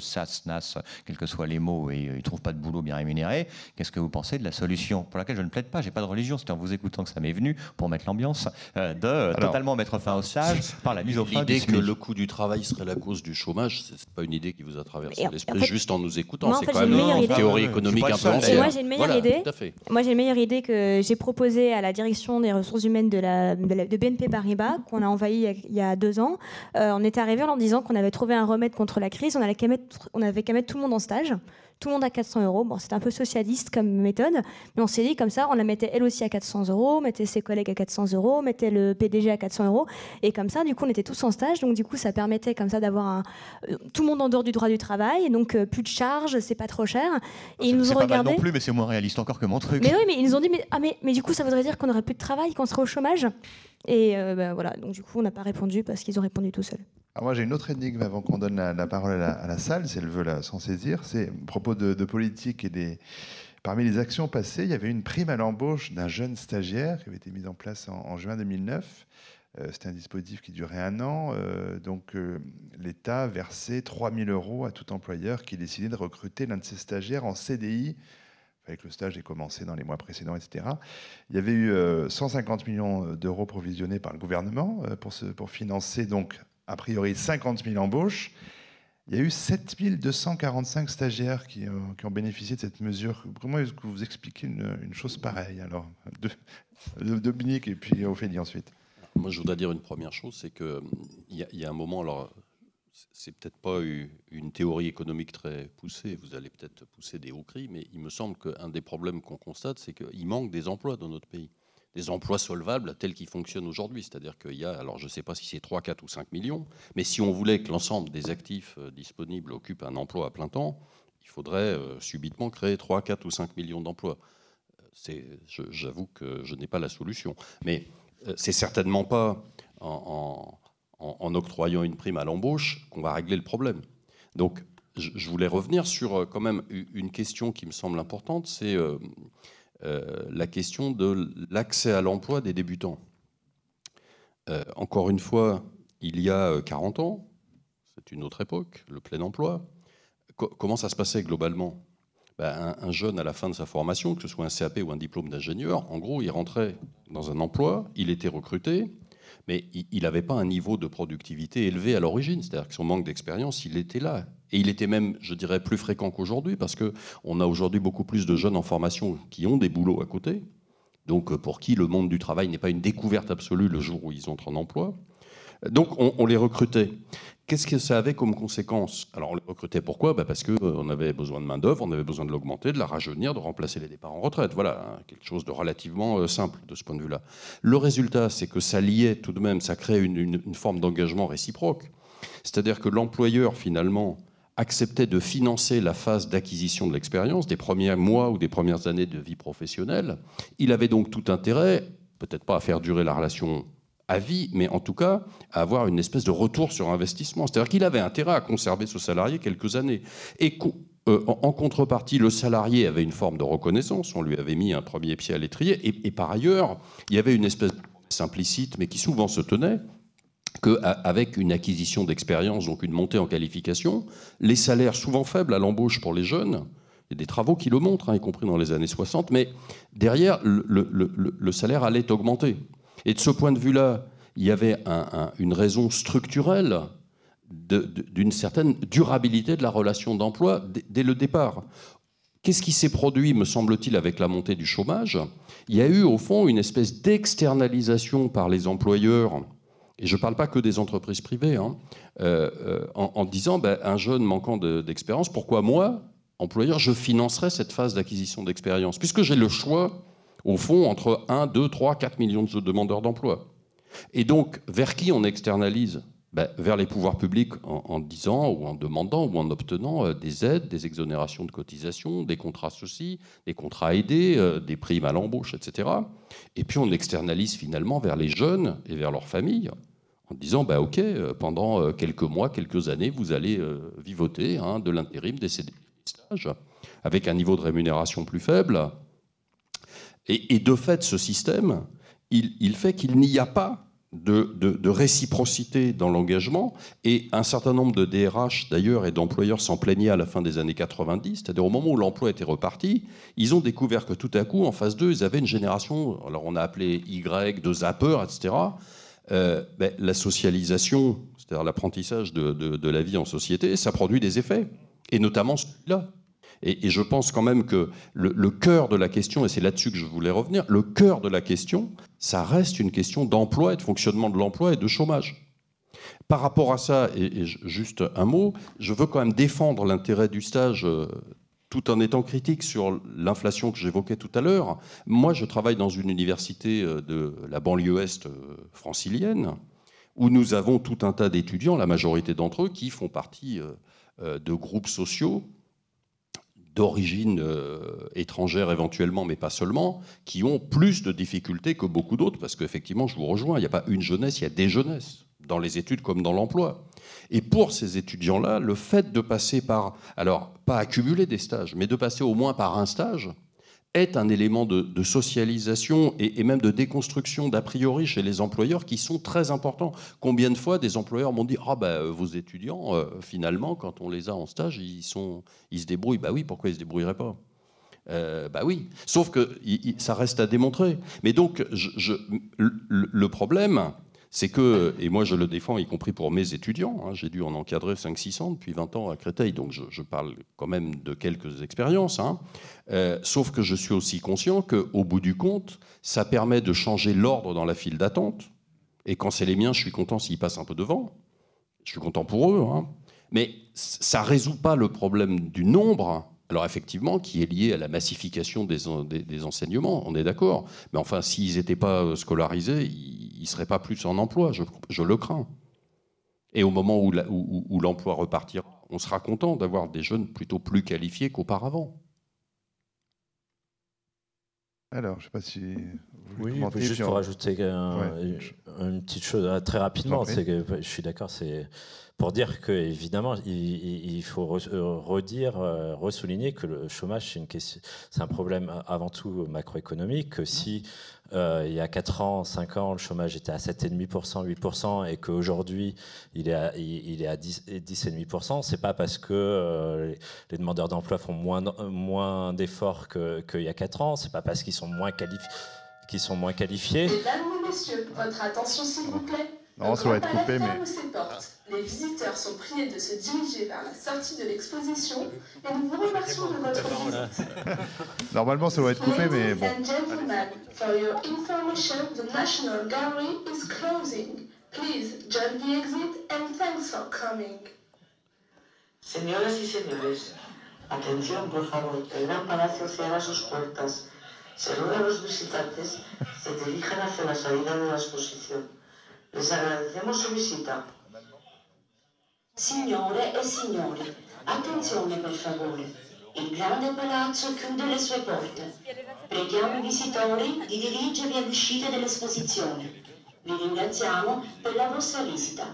sas, nas, quels que soient les mots, et ils ne trouvent pas de boulot bien rémunéré. Qu'est-ce que vous pensez de la solution pour laquelle je ne plaide pas? Je n'ai pas de religion, c'était en vous écoutant que ça m'est venu, pour mettre l'ambiance, euh, de Alors, totalement mettre fin au stage par la mise au fin du SMIC. L'idée que le coût du travail serait la cause du chômage, c'est pas une idée qui vous a traversé l'esprit en fait, juste en nous écoutant. C'est en fait, quand même une, une théorie économique influencée. Moi, j'ai une meilleure voilà, idée. Moi, j'ai une meilleure idée que j'ai proposée à la direction des ressources humaines de, la, de, la, de B N P Paribas, qu'on a envahie il y a deux ans. Euh, on était arrivé en leur disant qu'on avait trouvé un remède contre la crise. On n'avait qu'à mettre, qu mettre tout le monde en stage. Tout le monde à quatre cents euros. Bon, c'est un peu socialiste comme méthode, mais on s'est dit comme ça, on la mettait elle aussi à quatre cents euros, on mettait ses collègues à quatre cents euros, on mettait le P D G à quatre cents euros, et comme ça, du coup, on était tous en stage, donc du coup, ça permettait comme ça d'avoir un... tout le monde en dehors du droit du travail, et donc euh, plus de charges, c'est pas trop cher. Et ils nous ont regardé. C'est pas mal non plus, mais c'est moins réaliste encore que mon truc. Mais oui, mais ils nous ont dit, mais, ah, mais, mais du coup, ça voudrait dire qu'on n'aurait plus de travail, qu'on serait au chômage. Et euh, ben, voilà, donc du coup, on n'a pas répondu parce qu'ils ont répondu tout seuls. Alors moi j'ai une autre énigme avant qu'on donne la, la parole à la, à la salle, si elle veut la, s'en saisir. C'est à propos de, de politique et des... Parmi les actions passées, il y avait une prime à l'embauche d'un jeune stagiaire qui avait été mise en place en, en juin deux mille neuf. Euh, C'était un dispositif qui durait un an. Euh, donc euh, l'État versait trois mille euros à tout employeur qui décidait de recruter l'un de ses stagiaires en C D I. Avec le stage, j'ai commencé dans les mois précédents, et cetera. Il y avait eu euh, cent cinquante millions d'euros provisionnés par le gouvernement euh, pour, se, pour financer donc a priori cinquante mille embauches. Il y a eu sept mille deux cent quarante-cinq stagiaires qui, euh, qui ont bénéficié de cette mesure. Comment est-ce que vous expliquez une, une chose pareille? Alors, de, de Dominique et puis Ophélie ensuite. Moi, je voudrais dire une première chose, c'est qu'il y, y a un moment... alors, c'est peut-être pas une théorie économique très poussée, vous allez peut-être pousser des hauts cris, mais il me semble qu'un des problèmes qu'on constate, c'est qu'il manque des emplois dans notre pays. Des emplois solvables tels qu'ils fonctionnent aujourd'hui. C'est-à-dire qu'il y a, alors je ne sais pas si c'est trois, quatre ou cinq millions, mais si on voulait que l'ensemble des actifs disponibles occupent un emploi à plein temps, il faudrait subitement créer trois, quatre ou cinq millions d'emplois. J'avoue que je n'ai pas la solution. Mais c'est certainement pas en... en en octroyant une prime à l'embauche, qu'on va régler le problème. Donc, je voulais revenir sur quand même une question qui me semble importante, c'est la question de l'accès à l'emploi des débutants. Encore une fois, il y a quarante ans, c'est une autre époque, le plein emploi. Comment ça se passait globalement ? Un jeune, à la fin de sa formation, que ce soit un C A P ou un diplôme d'ingénieur, en gros, il rentrait dans un emploi, il était recruté, mais il n'avait pas un niveau de productivité élevé à l'origine, c'est-à-dire que son manque d'expérience, il était là. Et il était même, je dirais, plus fréquent qu'aujourd'hui, parce qu'on a aujourd'hui beaucoup plus de jeunes en formation qui ont des boulots à côté, donc pour qui le monde du travail n'est pas une découverte absolue le jour où ils entrent en emploi. Donc on, on les recrutait. Qu'est-ce que ça avait comme conséquence? Alors on les recrutait pourquoi? Bah parce qu'on avait besoin de main-d'œuvre, on avait besoin de l'augmenter, de la rajeunir, de remplacer les départs en retraite. Voilà, hein, quelque chose de relativement simple de ce point de vue-là. Le résultat, c'est que ça liait tout de même, ça créait une, une, une forme d'engagement réciproque. C'est-à-dire que l'employeur, finalement, acceptait de financer la phase d'acquisition de l'expérience, des premiers mois ou des premières années de vie professionnelle. Il avait donc tout intérêt, peut-être pas à faire durer la relation à vie, mais en tout cas à avoir une espèce de retour sur investissement. C'est-à-dire qu'il avait intérêt à conserver ce salarié quelques années. Et euh, en contrepartie, le salarié avait une forme de reconnaissance, on lui avait mis un premier pied à l'étrier, et, et par ailleurs, il y avait une espèce de promesse implicite, mais qui souvent se tenait, qu'avec une acquisition d'expérience, donc une montée en qualification, les salaires souvent faibles à l'embauche pour les jeunes, il y a des travaux qui le montrent, hein, y compris dans les années soixante, mais derrière, le, le, le, le salaire allait augmenter. Et de ce point de vue-là, il y avait un, un, une raison structurelle d'une certaine durabilité de la relation d'emploi dès, dès le départ. Qu'est-ce qui s'est produit, me semble-t-il, avec la montée du chômage? Il y a eu, au fond, une espèce d'externalisation par les employeurs, et je ne parle pas que des entreprises privées, hein, euh, euh, en, en disant, ben, un jeune manquant de, d'expérience, pourquoi moi, employeur, je financerais cette phase d'acquisition d'expérience? Puisque j'ai le choix, au fond, entre un, deux, trois, quatre millions de demandeurs d'emploi. Et donc, vers qui on externalise? Ben, vers les pouvoirs publics, en, en disant, ou en demandant, ou en obtenant euh, des aides, des exonérations de cotisations, des contrats ceci, des contrats aidés, euh, des primes à l'embauche, et cetera. Et puis on externalise finalement vers les jeunes et vers leurs familles, en disant, ben, ok, euh, pendant euh, quelques mois, quelques années, vous allez euh, vivoter, hein, de l'intérim, des C D I, des stages, avec un niveau de rémunération plus faible. Et, et de fait, ce système, il, il fait qu'il n'y a pas de, de, de réciprocité dans l'engagement. Et un certain nombre de D R H, d'ailleurs, et d'employeurs s'en plaignaient à la fin des années quatre-vingt-dix. C'est-à-dire au moment où l'emploi était reparti, ils ont découvert que tout à coup, en phase deux, ils avaient une génération, alors on a appelé Y, de zappeurs, et cetera. Euh, ben, la socialisation, c'est-à-dire l'apprentissage de, de, de la vie en société, ça produit des effets. Et notamment celui-là. Et, et je pense quand même que le, le cœur de la question, et c'est là-dessus que je voulais revenir, le cœur de la question, ça reste une question d'emploi et de fonctionnement de l'emploi et de chômage. Par rapport à ça, et, et juste un mot, je veux quand même défendre l'intérêt du stage, euh, tout en étant critique sur l'inflation que j'évoquais tout à l'heure. Moi, je travaille dans une université de la banlieue est francilienne, où nous avons tout un tas d'étudiants, la majorité d'entre eux, qui font partie euh, de groupes sociaux, d'origine euh, étrangère éventuellement, mais pas seulement, qui ont plus de difficultés que beaucoup d'autres, parce qu'effectivement, je vous rejoins, il n'y a pas une jeunesse, il y a des jeunesses, dans les études comme dans l'emploi. Et pour ces étudiants-là, le fait de passer par, alors pas accumuler des stages, mais de passer au moins par un stage, est un élément de, de socialisation et, et même de déconstruction d'a priori chez les employeurs qui sont très importants. Combien de fois des employeurs m'ont dit « Ah ben, vos étudiants, euh, finalement, quand on les a en stage, ils, sont, ils se débrouillent. » Bah oui, pourquoi ils se débrouilleraient pas ? Euh, bah oui, sauf que il, il, ça reste à démontrer. Mais donc, je, je, le, le problème, c'est que, et moi je le défends, y compris pour mes étudiants, hein, j'ai dû en encadrer cinq cents six cents depuis vingt ans à Créteil, donc je, je parle quand même de quelques expériences, hein, euh, sauf que je suis aussi conscient qu'au bout du compte, ça permet de changer l'ordre dans la file d'attente, et quand c'est les miens, je suis content s'ils passent un peu devant, je suis content pour eux, hein, mais ça ne résout pas le problème du nombre, alors effectivement, qui est lié à la massification des, des, des enseignements, on est d'accord, mais enfin, s'ils n'étaient pas scolarisés, ils ils ne seraient pas plus en emploi, je, je le crains. Et au moment où, la, où, où l'emploi repartira, on sera content d'avoir des jeunes plutôt plus qualifiés qu'auparavant. Alors, je ne sais pas si... Vous oui, commentez, juste pour on... rajouter un, ouais. une petite chose très rapidement, c'est que je suis d'accord, c'est pour dire qu'évidemment, il, il faut redire, ressouligner que le chômage, c'est, une question, c'est un problème avant tout macroéconomique, que si... Euh, il y a quatre ans, cinq ans, le chômage était à sept virgule cinq pour cent, huit pour cent, et qu'aujourd'hui, il est à, il est à dix virgule cinq pour cent. Ce n'est pas parce que euh, les demandeurs d'emploi font moins, moins d'efforts que, qu'il y a quatre ans, ce n'est pas parce qu'ils sont moins, qualifi- qu'ils sont moins qualifiés. Mesdames et messieurs, votre attention s'il vous plaît. Non, ça va être coupé, mais... Ses portes. Les visiteurs sont priés de se diriger vers la sortie de l'exposition et nous vous remercions de votre visite. Normalement, ça va être coupé, mais bon. Ladies and gentlemen, for your information, the National Gallery is closing. Please join the exit and thanks for coming. Señoras y señores, atención por favor, el Gran Palacio cierra sus puertas. Se ruega a los visitantes se dirijan hacia la salida de la exposición. Les agradecemos su visita. Signore e signori, attenzione per favore, il grande palazzo chiude le sue porte. Preghiamo i visitori di dirigervi all'uscita dell'esposizione. Vi ringraziamo per la vostra visita.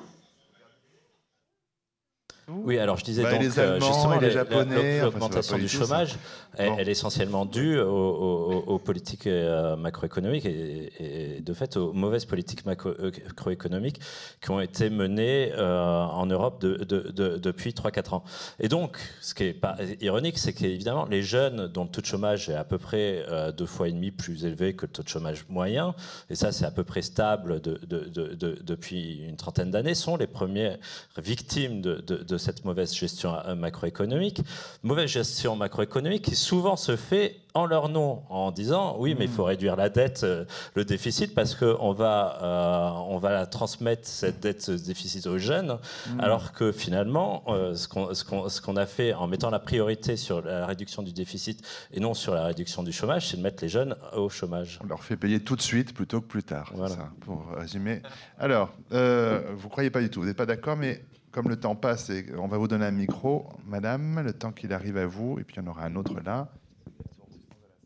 Oui, alors je disais bah, donc les Allemands, justement les Japonais, l'augmentation enfin, du chômage, elle, elle est essentiellement due aux, aux, aux politiques macroéconomiques et, et de fait aux mauvaises politiques macroéconomiques qui ont été menées euh, en Europe de, de, de, depuis trois à quatre ans. Et donc, ce qui est pas ironique, c'est qu'évidemment les jeunes dont le taux de chômage est à peu près euh, deux fois et demi plus élevé que le taux de chômage moyen, et ça c'est à peu près stable de, de, de, de, depuis une trentaine d'années, sont les premières victimes de, de, de de cette mauvaise gestion macroéconomique, mauvaise gestion macroéconomique qui souvent se fait en leur nom, en disant oui mais il faut réduire la dette, le déficit, parce qu'on va, euh, on va transmettre cette dette, ce déficit aux jeunes, mmh. alors que finalement euh, ce qu'on ce qu'on, ce qu'on a fait en mettant la priorité sur la réduction du déficit et non sur la réduction du chômage, c'est de mettre les jeunes au chômage. On leur fait payer tout de suite plutôt que plus tard, voilà. Ça, pour résumer. Alors, euh, vous ne croyez pas du tout, vous n'êtes pas d'accord, mais comme le temps passe, et on va vous donner un micro, madame, le temps qu'il arrive à vous, et puis il y en aura un autre là.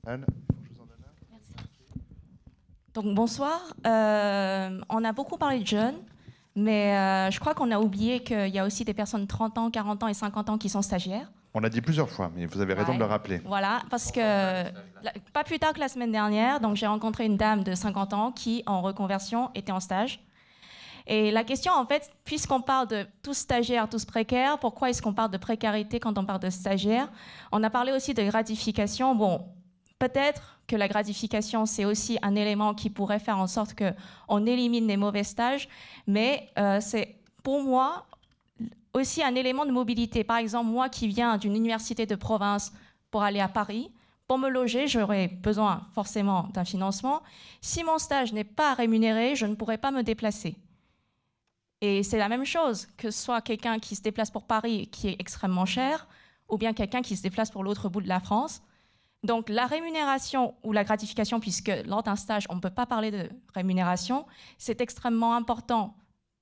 Merci. Donc bonsoir. Euh, on a beaucoup parlé de jeunes, mais euh, je crois qu'on a oublié qu'il y a aussi des personnes de trente ans, quarante ans et cinquante ans qui sont stagiaires. On l'a dit plusieurs fois, mais vous avez raison ouais. de le rappeler. Voilà, parce que pas plus tard que la semaine dernière, donc j'ai rencontré une dame de cinquante ans qui, en reconversion, était en stage. Et la question, en fait, puisqu'on parle de tous stagiaires, tous précaires, pourquoi est-ce qu'on parle de précarité quand on parle de stagiaires? On a parlé aussi de gratification. Bon, peut-être que la gratification, c'est aussi un élément qui pourrait faire en sorte qu'on élimine les mauvais stages, mais euh, c'est pour moi aussi un élément de mobilité. Par exemple, moi qui viens d'une université de province pour aller à Paris, pour me loger, j'aurais besoin forcément d'un financement. Si mon stage n'est pas rémunéré, je ne pourrais pas me déplacer. Et c'est la même chose, que ce soit quelqu'un qui se déplace pour Paris, qui est extrêmement cher, ou bien quelqu'un qui se déplace pour l'autre bout de la France. Donc la rémunération ou la gratification, puisque lors d'un stage, on ne peut pas parler de rémunération, c'est extrêmement important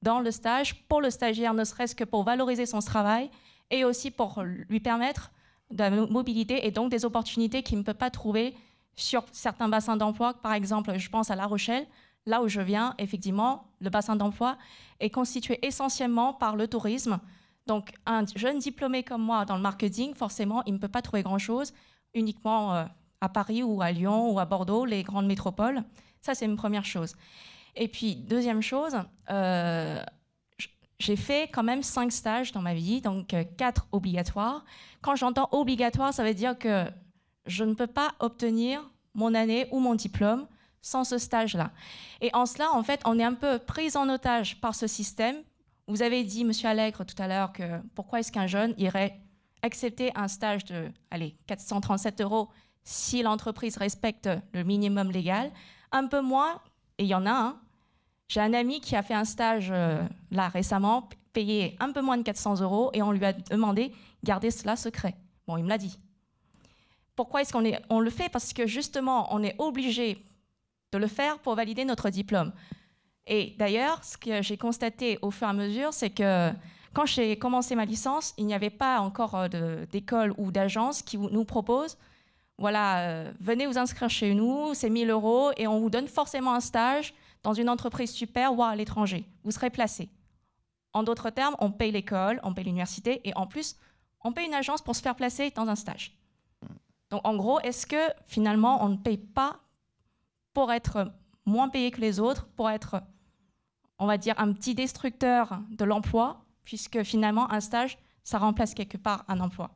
dans le stage, pour le stagiaire, ne serait-ce que pour valoriser son travail, et aussi pour lui permettre de la mobilité et donc des opportunités qu'il ne peut pas trouver sur certains bassins d'emploi. Par exemple, je pense à La Rochelle, là où je viens, effectivement, le bassin d'emploi est constitué essentiellement par le tourisme. Donc, un jeune diplômé comme moi dans le marketing, forcément, il ne peut pas trouver grand-chose, uniquement à Paris ou à Lyon ou à Bordeaux, les grandes métropoles. Ça, c'est une première chose. Et puis, deuxième chose, euh, j'ai fait quand même cinq stages dans ma vie, donc quatre obligatoires. Quand j'entends obligatoire, ça veut dire que je ne peux pas obtenir mon année ou mon diplôme sans ce stage-là. Et en cela, en fait, on est un peu pris en otage par ce système. Vous avez dit, monsieur Allègre, tout à l'heure, que pourquoi est-ce qu'un jeune irait accepter un stage de allez, quatre cent trente-sept euros si l'entreprise respecte le minimum légal? Un peu moins, et il y en a un. J'ai un ami qui a fait un stage, euh, là, récemment, payé un peu moins de quatre cents euros, et on lui a demandé de garder cela secret. Bon, il me l'a dit. Pourquoi est-ce qu'on est, on le fait? Parce que, justement, on est obligé de le faire pour valider notre diplôme. Et d'ailleurs, ce que j'ai constaté au fur et à mesure, c'est que quand j'ai commencé ma licence, il n'y avait pas encore d'école ou d'agence qui nous propose, voilà, euh, venez vous inscrire chez nous, c'est mille euros, et on vous donne forcément un stage dans une entreprise super, ou à l'étranger, vous serez placé. En d'autres termes, on paye l'école, on paye l'université, et en plus, on paye une agence pour se faire placer dans un stage. Donc en gros, est-ce que finalement, on ne paye pas pour être moins payé que les autres, pour être, on va dire, un petit destructeur de l'emploi, puisque finalement, un stage, ça remplace quelque part un emploi.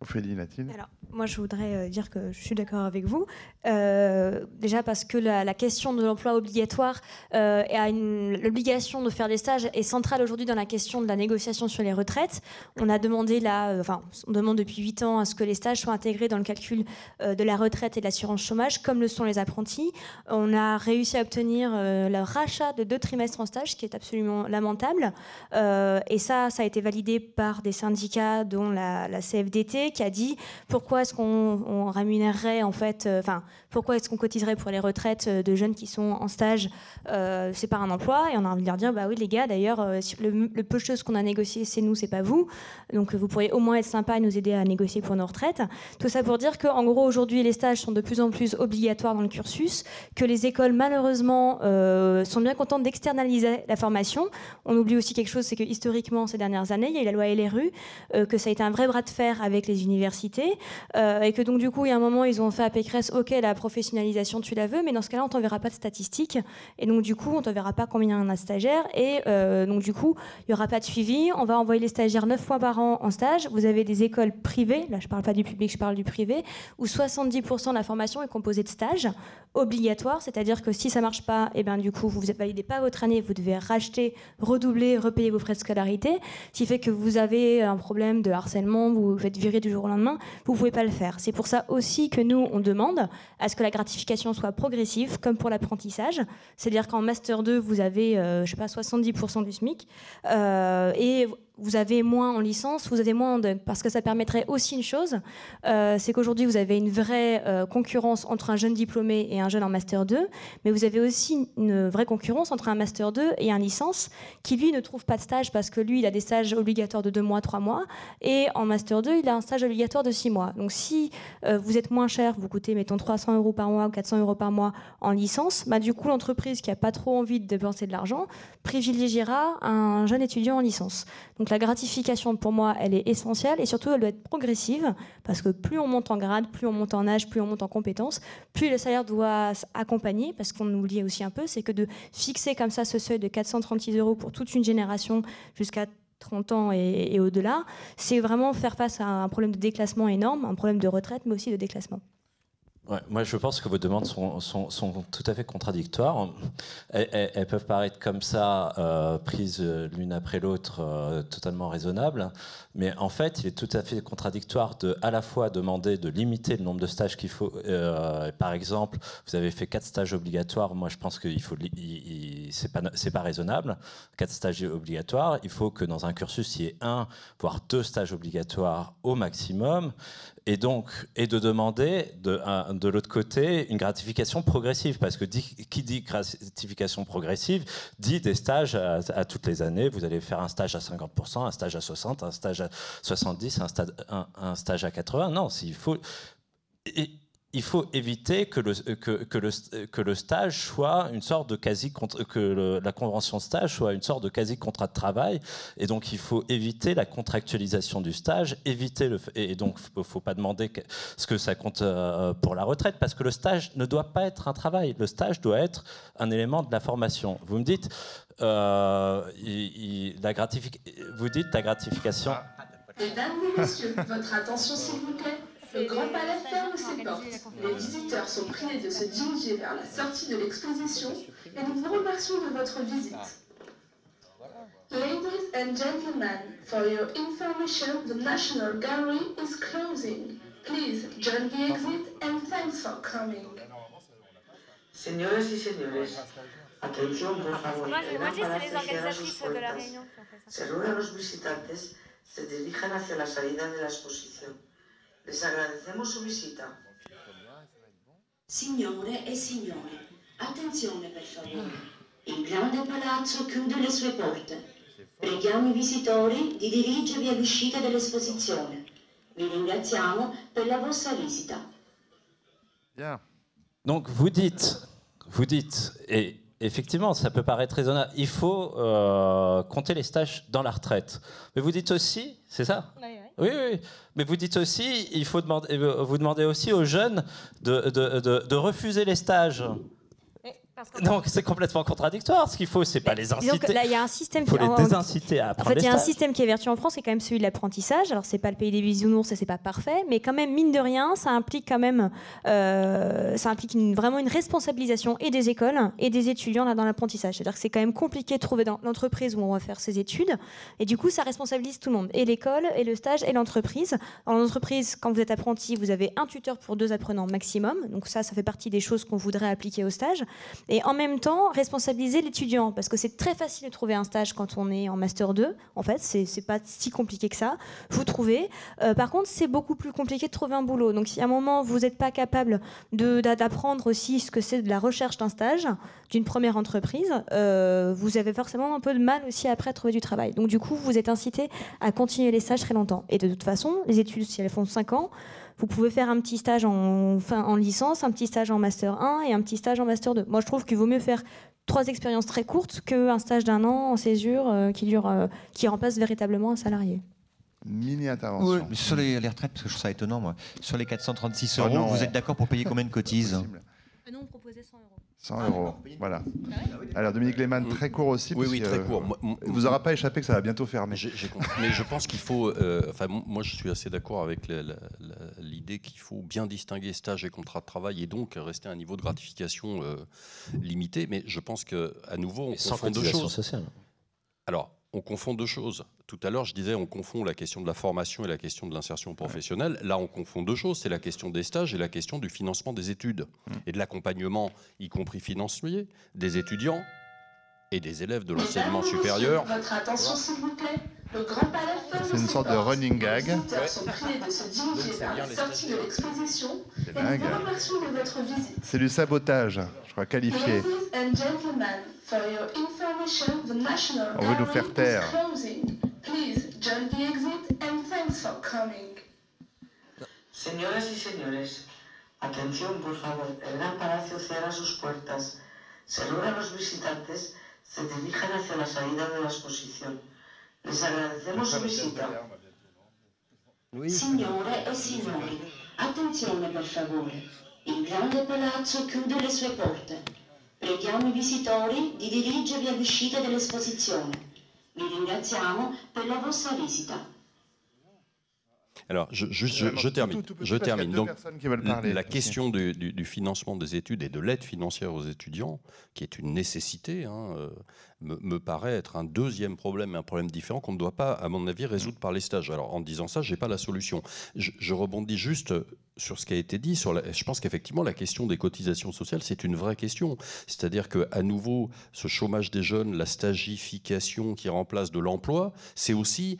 Ophélie Latil. Alors, moi, je voudrais dire que je suis d'accord avec vous. Euh, déjà parce que la, la question de l'emploi obligatoire euh, et à l'obligation de faire des stages est centrale aujourd'hui dans la question de la négociation sur les retraites. On a demandé là, euh, enfin, on demande depuis huit ans à ce que les stages soient intégrés dans le calcul euh, de la retraite et de l'assurance chômage, comme le sont les apprentis. On a réussi à obtenir euh, le rachat de deux trimestres en stage, ce qui est absolument lamentable. Euh, et ça, ça a été validé par des syndicats, dont la, la C F D T, qui a dit pourquoi pourquoi est-ce qu'on rémunérerait en fait, enfin, euh, pourquoi est-ce qu'on cotiserait pour les retraites de jeunes qui sont en stage euh, c'est par un emploi, et on a envie de leur dire bah oui les gars, d'ailleurs euh, le, le peu de choses qu'on a négocié c'est nous, c'est pas vous, donc vous pourriez au moins être sympa et nous aider à négocier pour nos retraites. Tout ça pour dire que en gros aujourd'hui les stages sont de plus en plus obligatoires dans le cursus, que les écoles malheureusement euh, sont bien contentes d'externaliser la formation. On oublie aussi quelque chose, c'est que historiquement ces dernières années il y a eu la loi L R U, euh, que ça a été un vrai bras de fer avec les universités, euh, et que donc du coup il y a un moment ils ont fait à Pécresse, ok la professionnalisation tu la veux, mais dans ce cas là on t'enverra pas de statistiques, et donc du coup on t'enverra pas combien on a de stagiaires, et euh, donc du coup il y aura pas de suivi, on va envoyer les stagiaires neuf fois par an en stage. Vous avez des écoles privées, là je parle pas du public, je parle du privé, où soixante-dix pour cent de la formation est composée de stages obligatoires, c'est-à-dire que si ça marche pas, et ben du coup vous ne validez pas votre année, vous devez racheter, redoubler, repayer vos frais de scolarité, ce qui fait que vous avez un problème de harcèlement, vous vous faites virer du jour au lendemain, vous pouvez pas le faire. C'est pour ça aussi que nous on demande à ce que la gratification soit progressive, comme pour l'apprentissage, c'est-à-dire qu'en master deux vous avez euh, je sais pas soixante-dix pour cent du SMIC, euh, et vous avez moins en licence, vous avez moins en D E U C, parce que ça permettrait aussi une chose, euh, c'est qu'aujourd'hui vous avez une vraie euh, concurrence entre un jeune diplômé et un jeune en Master deux, mais vous avez aussi une vraie concurrence entre un Master deux et un licence, qui lui ne trouve pas de stage, parce que lui il a des stages obligatoires de deux mois, trois mois, et en Master deux il a un stage obligatoire de six mois. Donc si euh, vous êtes moins cher, vous coûtez mettons trois cents euros par mois ou quatre cents euros par mois en licence, bah, du coup l'entreprise qui n'a pas trop envie de dépenser de l'argent privilégiera un jeune étudiant en licence. Donc la gratification, pour moi, elle est essentielle, et surtout, elle doit être progressive, parce que plus on monte en grade, plus on monte en âge, plus on monte en compétences, plus le salaire doit accompagner, parce qu'on oublie aussi un peu, c'est que de fixer comme ça ce seuil de quatre cent trente-six euros pour toute une génération jusqu'à trente ans et, et au-delà, c'est vraiment faire face à un problème de déclassement énorme, un problème de retraite, mais aussi de déclassement. Ouais, moi, je pense que vos demandes sont, sont, sont tout à fait contradictoires. Elles, elles peuvent paraître comme ça, euh, prises l'une après l'autre, euh, totalement raisonnables. Mais en fait, il est tout à fait contradictoire de à la fois demander de limiter le nombre de stages qu'il faut. Euh, par exemple, vous avez fait quatre stages obligatoires. Moi, je pense que c'est pas, c'est pas raisonnable. Quatre stages obligatoires. Il faut que dans un cursus, il y ait un, voire deux stages obligatoires au maximum. Et donc, et de demander de, de l'autre côté une gratification progressive, parce que dit, qui dit gratification progressive dit des stages à, à toutes les années. Vous allez faire un stage à cinquante pour cent, un stage à soixante pour cent, un stage à soixante-dix pour cent, un stage, un, un stage à quatre-vingts pour cent. Non, il faut, et, il faut éviter que le, que, que, le, que le stage soit une sorte de quasi que le, la convention stage soit une sorte de quasi contrat de travail, et donc il faut éviter la contractualisation du stage, éviter le, et donc faut pas demander que, ce que ça compte pour la retraite, parce que le stage ne doit pas être un travail, le stage doit être un élément de la formation. Vous me dites euh, il, il, la gratific, vous dites la gratification. Mesdames et messieurs, votre attention s'il vous plaît. Le Grand Palais ferme ses portes. Les visiteurs sont priés de se diriger vers la sortie de l'exposition et nous vous remercions de votre visite. Ladies and gentlemen, for your information, the National Gallery is closing. Please join the exit and thanks for coming. Señoras y señores, atención por favor. El Gran Palacio cierra sus puertas. Se ruega a los visitantes se dirijan hacia la salida de la exposición. Les agradecemos su visita. Signore e signori, attenzione per favore. Il grande palazzo chiude le sue porte. Preghiamo i visitori di dirigervi all'uscita dell'esposizione. Vi ringraziamo per la vostra visita. Bien. Donc vous dites, vous dites, et effectivement, ça peut paraître raisonnable, il faut euh, compter les stages dans la retraite. Mais vous dites aussi, c'est ça ? Oui, oui. Oui, oui, mais vous dites aussi, il faut demander, vous demandez aussi aux jeunes de, de, de, de refuser les stages. Donc c'est complètement contradictoire. Ce qu'il faut, c'est pas les inciter. Là, il y a un système. Il faut les désinciter à apprendre. En fait, il y a un système qui est vertueux en France, c'est quand même celui de l'apprentissage. Alors c'est pas le pays des bisounours, ça c'est pas parfait, mais quand même mine de rien, ça implique quand même, euh, ça implique une, vraiment une responsabilisation et des écoles et des étudiants là dans l'apprentissage. C'est-à-dire que c'est quand même compliqué de trouver dans l'entreprise où on va faire ses études, et du coup ça responsabilise tout le monde, et l'école, et le stage, et l'entreprise. En entreprise, quand vous êtes apprenti, vous avez un tuteur pour deux apprenants maximum. Donc ça, ça fait partie des choses qu'on voudrait appliquer au stage. et en même temps responsabiliser l'étudiant, parce que c'est très facile de trouver un stage quand on est en master deux, en fait c'est, c'est pas si compliqué que ça, vous trouvez, euh, par contre c'est beaucoup plus compliqué de trouver un boulot, donc si à un moment vous n'êtes pas capable de, d'apprendre aussi ce que c'est de la recherche d'un stage, d'une première entreprise, euh, vous avez forcément un peu de mal aussi après à trouver du travail, donc du coup vous êtes incité à continuer les stages très longtemps, et de toute façon les études si elles font cinq ans, vous pouvez faire un petit stage en, enfin, en licence, un petit stage en master un et un petit stage en master deux. Moi, je trouve qu'il vaut mieux faire trois expériences très courtes qu'un stage d'un an en césure euh, qui, dure, euh, qui remplace véritablement un salarié. Mini-intervention. Oui, mais sur les, les retraites, parce que je trouve ça étonnant, moi. Sur les quatre cent trente-six euros, non, vous ouais. êtes d'accord pour payer combien de cotises? Ah non, on proposait cent euros. cent euros, voilà. Alors Dominique Glaymann, très court aussi. Oui, oui, très court. Euh, vous n'aura pas échappé que ça va bientôt fermer. J'ai, j'ai compris. Mais je pense qu'il faut... Euh, enfin, moi, je suis assez d'accord avec la, la, la, l'idée qu'il faut bien distinguer stage et contrat de travail et donc rester à un niveau de gratification euh, limité. Mais je pense qu'à nouveau, on Mais confond deux choses. Sociale. Alors, on confond deux choses. Tout à l'heure, je disais, on confond la question de la formation et la question de l'insertion professionnelle. Ouais. Là, on confond deux choses. C'est la question des stages et la question du financement des études mmh. et de l'accompagnement, y compris financier, des étudiants et des élèves de l'enseignement Mesdames, supérieur. Votre attention, s'il vous plaît. Le Grand Palais ferme ses portes. C'est une sorte de running gag. Les visiteurs sont privés de se diriger vers la sortie de l'exposition. C'est dingue. Et nous vous remercions de votre visite. C'est du sabotage, je crois, qualifié. Ladies and gentlemen, for your information, the National Gallery On veut nous faire taire. Please join the exit and thanks for coming. Señoras y señores, atención por favor, el gran palacio cierra sus puertas. Se ruega a los visitantes se dirijan hacia la salida de la exposición. Les agradecemos su visita. Signore e signori, attenzione per favore. Il grande palazzo chiude le sue porte. Preghiamo i visitori di dirigervi all'uscita dell'esposizione. Alors, je, je, je, je termine. Je termine. Donc, la question du, du, du financement des études et de l'aide financière aux étudiants, qui est une nécessité, hein, me, me paraît être un deuxième problème, un problème différent qu'on ne doit pas, à mon avis, résoudre par les stages. Alors, en disant ça, je n'ai pas la solution. Je, je rebondis juste sur ce qui a été dit. Sur la, je pense qu'effectivement, la question des cotisations sociales, c'est une vraie question. C'est-à-dire qu'à nouveau, ce chômage des jeunes, la stagification qui remplace de l'emploi, c'est aussi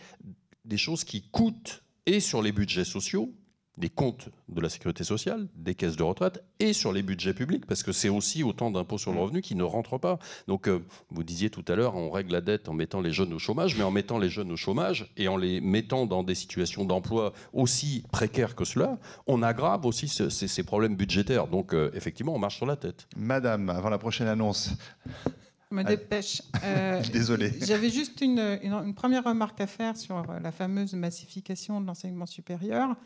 des choses qui coûtent et sur les budgets sociaux, des comptes de la sécurité sociale, des caisses de retraite, et sur les budgets publics, parce que c'est aussi autant d'impôts sur le revenu qui ne rentrent pas. Donc, euh, vous disiez tout à l'heure, on règle la dette en mettant les jeunes au chômage, mais en mettant les jeunes au chômage et en les mettant dans des situations d'emploi aussi précaires que cela, on aggrave aussi ce, ces, ces problèmes budgétaires. Donc, euh, effectivement, on marche sur la tête. Madame, avant la prochaine annonce... Je me dépêche. Euh, Désolé. J'avais juste une, une, une première remarque à faire sur la fameuse massification de l'enseignement supérieur.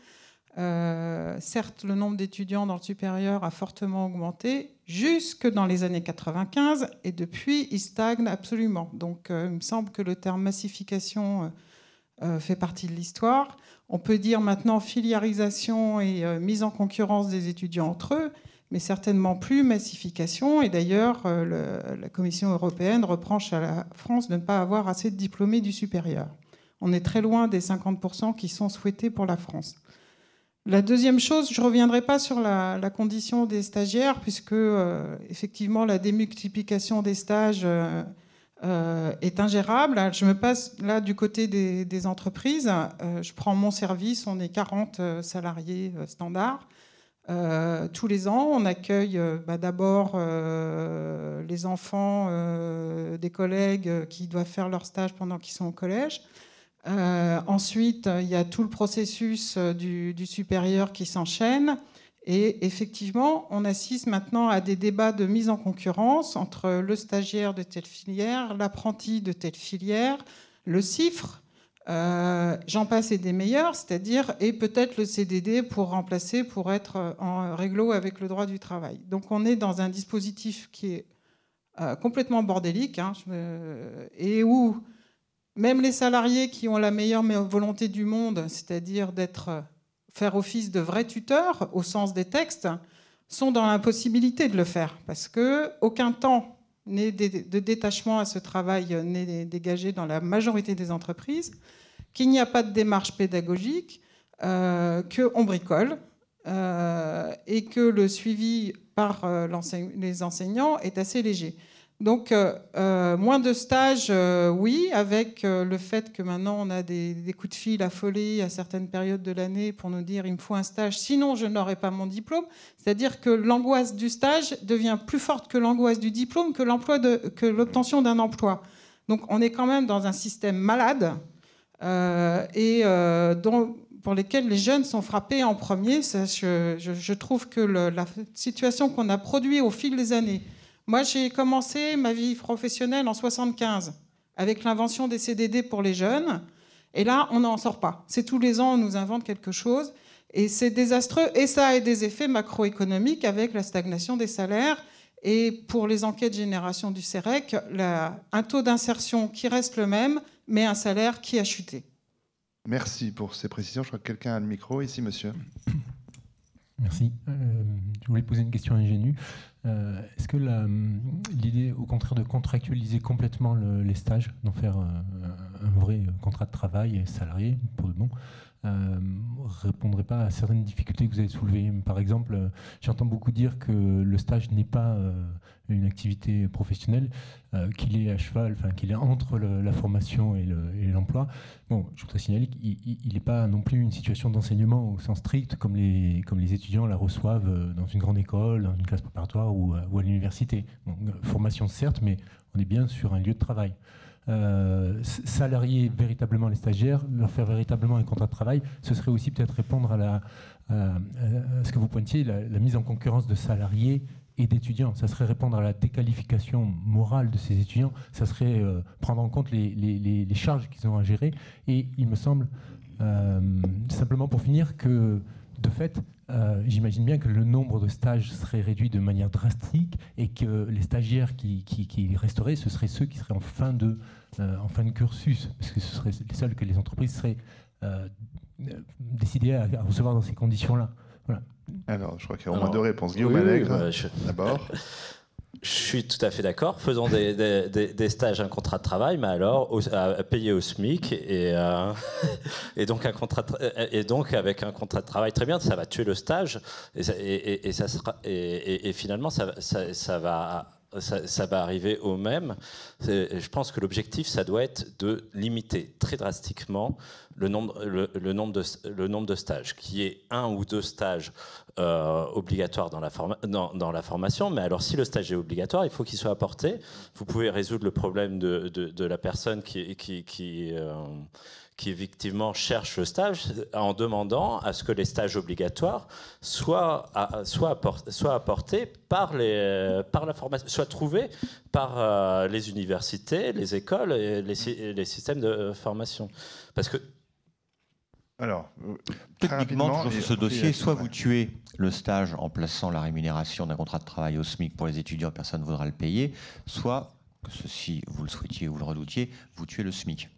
Euh, certes, le nombre d'étudiants dans le supérieur a fortement augmenté jusque dans les années quatre-vingt-quinze et depuis, il stagne absolument. Donc, euh, il me semble que le terme massification euh, fait partie de l'histoire. On peut dire maintenant filiarisation et euh, mise en concurrence des étudiants entre eux, mais certainement plus massification. Et d'ailleurs, le, la Commission européenne reproche à la France de ne pas avoir assez de diplômés du supérieur. On est très loin des cinquante pour cent qui sont souhaités pour la France. La deuxième chose, je ne reviendrai pas sur la, la condition des stagiaires, puisque euh, effectivement la démultiplication des stages euh, euh, est ingérable. Je me passe là du côté des, des entreprises. Euh, je prends mon service, on est quarante salariés euh, standards. Euh, tous les ans, on accueille euh, bah, d'abord euh, les enfants euh, des collègues euh, qui doivent faire leur stage pendant qu'ils sont au collège. Euh, ensuite, il y a tout le processus euh, du, du supérieur qui s'enchaîne. Et effectivement, on assiste maintenant à des débats de mise en concurrence entre le stagiaire de telle filière, l'apprenti de telle filière, le C I F R. Euh, j'en passe et des meilleurs, c'est-à-dire et peut-être le C D D pour remplacer, pour être en réglo avec le droit du travail. Donc on est dans un dispositif qui est euh, complètement bordélique hein, me... et où même les salariés qui ont la meilleure volonté du monde, c'est-à-dire d'être faire office de vrais tuteurs au sens des textes, sont dans l'impossibilité de le faire parce que aucun temps de détachement à ce travail n'est dégagé dans la majorité des entreprises, qu'il n'y a pas de démarche pédagogique, euh, qu'on bricole euh, et que le suivi par euh, l'enseigne, les enseignants est assez léger. Donc, euh, moins de stages, euh, oui, avec euh, le fait que maintenant, on a des, des coups de fil affolés à certaines périodes de l'année pour nous dire « il me faut un stage, sinon je n'aurai pas mon diplôme ». C'est-à-dire que l'angoisse du stage devient plus forte que l'angoisse du diplôme, que l'emploi de, que l'obtention d'un emploi. Donc, on est quand même dans un système malade euh, et euh, dont... pour lesquels les jeunes sont frappés en premier. Ça, je, je, je trouve que le, la situation qu'on a produite au fil des années... Moi, j'ai commencé ma vie professionnelle en soixante-quinze, avec l'invention des C D D pour les jeunes. Et là, on n'en sort pas. C'est tous les ans, on nous invente quelque chose. Et c'est désastreux. Et ça a des effets macroéconomiques avec la stagnation des salaires. Et pour les enquêtes génération du CEREC, la, un taux d'insertion qui reste le même, mais un salaire qui a chuté. Merci pour ces précisions. Je crois que quelqu'un a le micro ici, monsieur. Merci. Euh, je voulais poser une question ingénue. Euh, est-ce que la, l'idée, au contraire, de contractualiser complètement le, les stages, d'en faire un, un vrai contrat de travail et salarié, pour de bon, euh, répondrait pas à certaines difficultés que vous avez soulevées? Par exemple, j'entends beaucoup dire que le stage n'est pas euh, une activité professionnelle, euh, qu'il est à cheval, enfin, qu'il est entre le, la formation et, le, et l'emploi. Bon, je voudrais signaler qu'il n'est pas non plus une situation d'enseignement au sens strict, comme les, comme les étudiants la reçoivent dans une grande école, dans une classe préparatoire ou à, ou à l'université. Bon, formation certes, mais on est bien sur un lieu de travail. Euh, salarier véritablement les stagiaires, leur faire véritablement un contrat de travail, ce serait aussi peut-être répondre à, la, à, à ce que vous pointiez, la, la mise en concurrence de salariés et d'étudiants. Ça serait répondre à la déqualification morale de ces étudiants, ça serait euh, prendre en compte les, les, les, les charges qu'ils ont à gérer. Et il me semble, euh, simplement pour finir, que de fait, euh, j'imagine bien que le nombre de stages serait réduit de manière drastique et que les stagiaires qui, qui, qui resteraient, ce seraient ceux qui seraient en fin de, euh, en fin de cursus, parce que ce seraient les seuls que les entreprises seraient euh, décidées à, à recevoir dans ces conditions-là. Voilà. Alors, je crois qu'il y a au moins deux réponses. Guillaume Allègre, oui, oui, je... d'abord. Je suis tout à fait d'accord. Faisons des, des, des, des stages, un contrat de travail, mais alors au, à, payé au SMIC et, euh, et, donc un contrat de, et donc avec un contrat de travail, très bien, ça va tuer le stage et, ça, et, et, et, ça sera, et, et, et finalement ça, ça, ça va... Ça, ça va arriver au même. C'est, je pense que l'objectif, ça doit être de limiter très drastiquement le nombre, le, le nombre, de, le nombre de stages, qu'il y ait un ou deux stages euh, obligatoires dans la, forma, dans, dans la formation. Mais alors, si le stage est obligatoire, il faut qu'il soit apporté. Vous pouvez résoudre le problème de, de, de la personne qui... qui, qui euh, qui effectivement cherche le stage en demandant à ce que les stages obligatoires soient, à, soient, apportés, soient apportés par, les, par la formation, soient trouvés par euh, les universités, les écoles et les, et les systèmes de formation. Parce que alors, techniquement, sur ce dossier, soit vous tuez le stage en plaçant la rémunération d'un contrat de travail au SMIC pour les étudiants, personne ne voudra le payer, soit, si vous le souhaitiez ou vous le redoutiez, vous tuez le SMIC.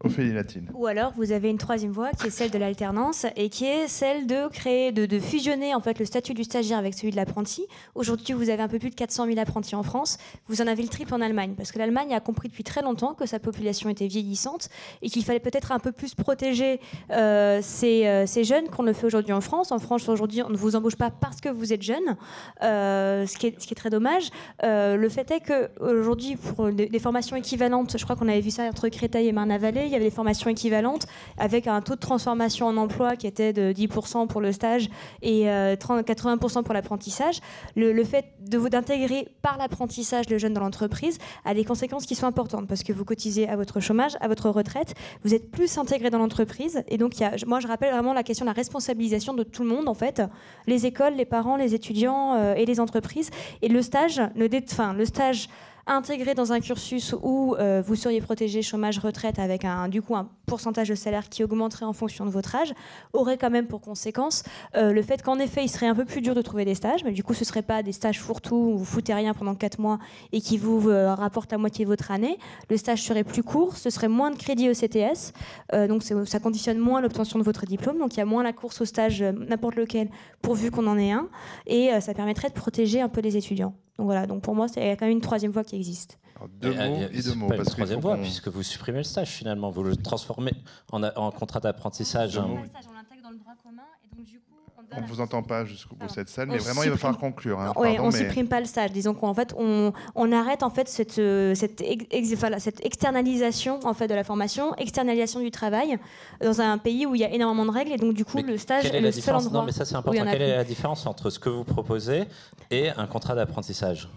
Ophélie Latil. Ou alors vous avez une troisième voie qui est celle de l'alternance et qui est celle de créer, de, de fusionner en fait le statut du stagiaire avec celui de l'apprenti. Aujourd'hui, vous avez un peu plus de quatre cent mille apprentis en France. Vous en avez le triple en Allemagne parce que l'Allemagne a compris depuis très longtemps que sa population était vieillissante et qu'il fallait peut-être un peu plus protéger euh, ces, euh, ces jeunes qu'on le fait aujourd'hui en France. En France, aujourd'hui, on ne vous embauche pas parce que vous êtes jeune, euh, ce, qui est, ce qui est très dommage. Euh, le fait est qu'aujourd'hui, pour des formations équivalentes, je crois qu'on avait vu ça entre Créteil et Marne-la-Vallée, il y avait des formations équivalentes avec un taux de transformation en emploi qui était de dix pour cent pour le stage et quatre-vingts pour cent pour l'apprentissage. Le, le fait de vous, d'intégrer par l'apprentissage le jeune dans l'entreprise a des conséquences qui sont importantes parce que vous cotisez à votre chômage, à votre retraite, vous êtes plus intégré dans l'entreprise. Et donc, il y a, moi, je rappelle vraiment la question de la responsabilisation de tout le monde, en fait, les écoles, les parents, les étudiants euh, et les entreprises. Et le stage, le, dé, enfin, le stage... intégré dans un cursus où euh, vous seriez protégé chômage-retraite avec un, du coup un pourcentage de salaire qui augmenterait en fonction de votre âge, aurait quand même pour conséquence euh, le fait qu'en effet, il serait un peu plus dur de trouver des stages, mais du coup, ce ne serait pas des stages fourre-tout où vous foutez rien pendant quatre mois et qui vous euh, rapportent la moitié de votre année. Le stage serait plus court, ce serait moins de crédit au C T S, euh, donc ça conditionne moins l'obtention de votre diplôme, donc il y a moins la course au stage, euh, n'importe lequel, pourvu qu'on en ait un, et euh, ça permettrait de protéger un peu les étudiants. Donc voilà, donc pour moi, il y a quand même une troisième voie qui existe. Alors deux et, mots et deux mots. Pas parce une troisième voie, qu'on... puisque vous supprimez le stage finalement, vous le transformez en, a, en contrat d'apprentissage. On l'intègre dans le droit commun, et donc du coup, on donne on ne vous entend pas jusqu'au bout de cette salle, mais vraiment, supprime... il va falloir conclure. Hein. Oui, on ne mais... supprime pas le stage. Disons qu'en fait, on, on arrête en fait, cette, cette, ex, voilà, cette externalisation en fait, de la formation, externalisation du travail, dans un pays où il y a énormément de règles. Et donc, du coup, mais le stage est, est le seul endroit... Non, mais ça, c'est important. Quelle est la différence entre ce que vous proposez et un contrat d'apprentissage ?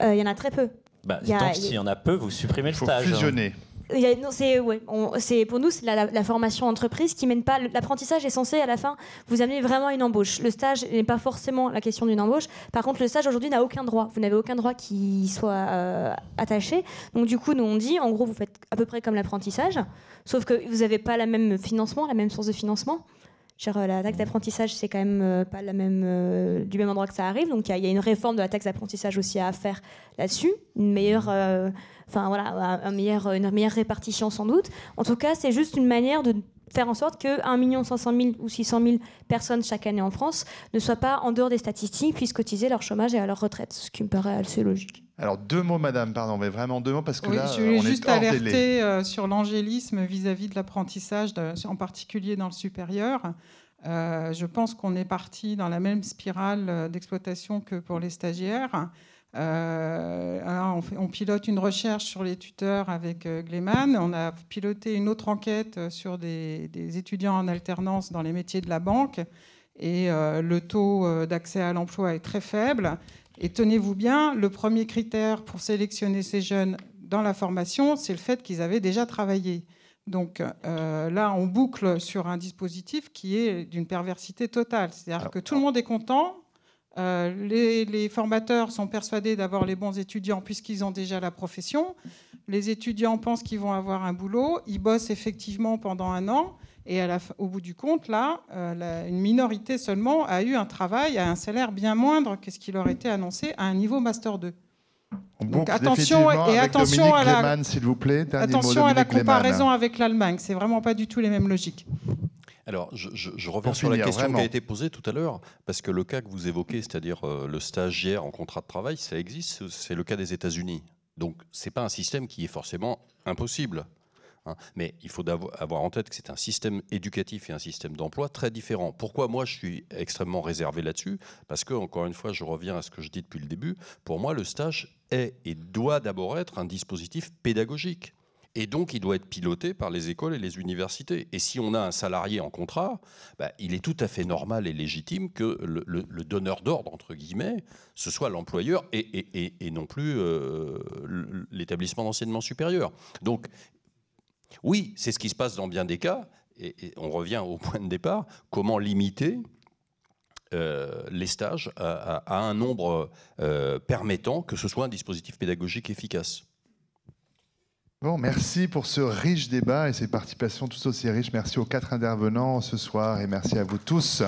Il euh, y en a très peu. Bah, y a... Donc, s'il y en a peu, vous supprimez le stage. Il faut fusionner. Hein. Non, c'est, ouais, on, c'est, pour nous, c'est la, la, la formation entreprise qui mène pas. L'apprentissage est censé, à la fin, vous amener vraiment une embauche. Le stage n'est pas forcément la question d'une embauche. Par contre, le stage, aujourd'hui, n'a aucun droit. Vous n'avez aucun droit qui soit euh, attaché. Donc, du coup, nous, on dit, en gros, vous faites à peu près comme l'apprentissage, sauf que vous n'avez pas le même financement, la même source de financement. Genre, la taxe d'apprentissage, c'est quand même euh, pas la même, euh, du même endroit que ça arrive. Donc, il y, y a une réforme de la taxe d'apprentissage aussi à faire là-dessus. Une meilleure... Euh, Enfin, voilà, un meilleur, une meilleure répartition sans doute. En tout cas, c'est juste une manière de faire en sorte que un million cinq cent mille ou six cent mille personnes chaque année en France ne soient pas en dehors des statistiques, puissent cotiser leur chômage et à leur retraite, ce qui me paraît assez logique. Alors deux mots, madame, pardon, mais vraiment deux mots, parce que oui, là, je voulais on juste est hors alerter délai. Euh, sur l'angélisme vis-à-vis de l'apprentissage, de, en particulier dans le supérieur. Euh, je pense qu'on est parti dans la même spirale d'exploitation que pour les stagiaires. Euh, alors on, fait, on pilote une recherche sur les tuteurs avec euh, Glaymann. On a piloté une autre enquête sur des, des étudiants en alternance dans les métiers de la banque. Et euh, le taux euh, d'accès à l'emploi est très faible. Et tenez-vous bien, le premier critère pour sélectionner ces jeunes dans la formation, c'est le fait qu'ils avaient déjà travaillé. Donc euh, là, on boucle sur un dispositif qui est d'une perversité totale. C'est-à-dire que tout le monde est content. Euh, les, les formateurs sont persuadés d'avoir les bons étudiants puisqu'ils ont déjà la profession. Les étudiants pensent qu'ils vont avoir un boulot. Ils bossent effectivement pendant un an. Et à la, au bout du compte, là, euh, la, une minorité seulement a eu un travail à un salaire bien moindre que ce qui leur était annoncé à un niveau Master deux. Donc, Donc attention, et attention Dominique à la, Glaymann, s'il vous plaît, attention mot, à la comparaison Glaymann. Avec l'Allemagne. C'est vraiment pas du tout les mêmes logiques. Alors, je, je, je reviens sur la question vraiment qui a été posée tout à l'heure, parce que le cas que vous évoquez, c'est-à-dire euh, le stagiaire en contrat de travail, ça existe, c'est le cas des États-Unis. Donc, ce n'est pas un système qui est forcément impossible. Hein. Mais il faut avoir en tête que c'est un système éducatif et un système d'emploi très différent. Pourquoi moi, je suis extrêmement réservé là-dessus ? Parce que, encore une fois, je reviens à ce que je dis depuis le début. Pour moi, le stage est et doit d'abord être un dispositif pédagogique. Et donc, il doit être piloté par les écoles et les universités. Et si on a un salarié en contrat, bah, il est tout à fait normal et légitime que le, le, le donneur d'ordre, entre guillemets, ce soit l'employeur et, et, et, et non plus euh, l'établissement d'enseignement supérieur. Donc, oui, c'est ce qui se passe dans bien des cas. Et, et on revient au point de départ. Comment limiter euh, les stages à, à, à un nombre euh, permettant que ce soit un dispositif pédagogique efficace. Bon, merci pour ce riche débat et ces participations toutes aussi riches. Merci aux quatre intervenants ce soir et merci à vous tous.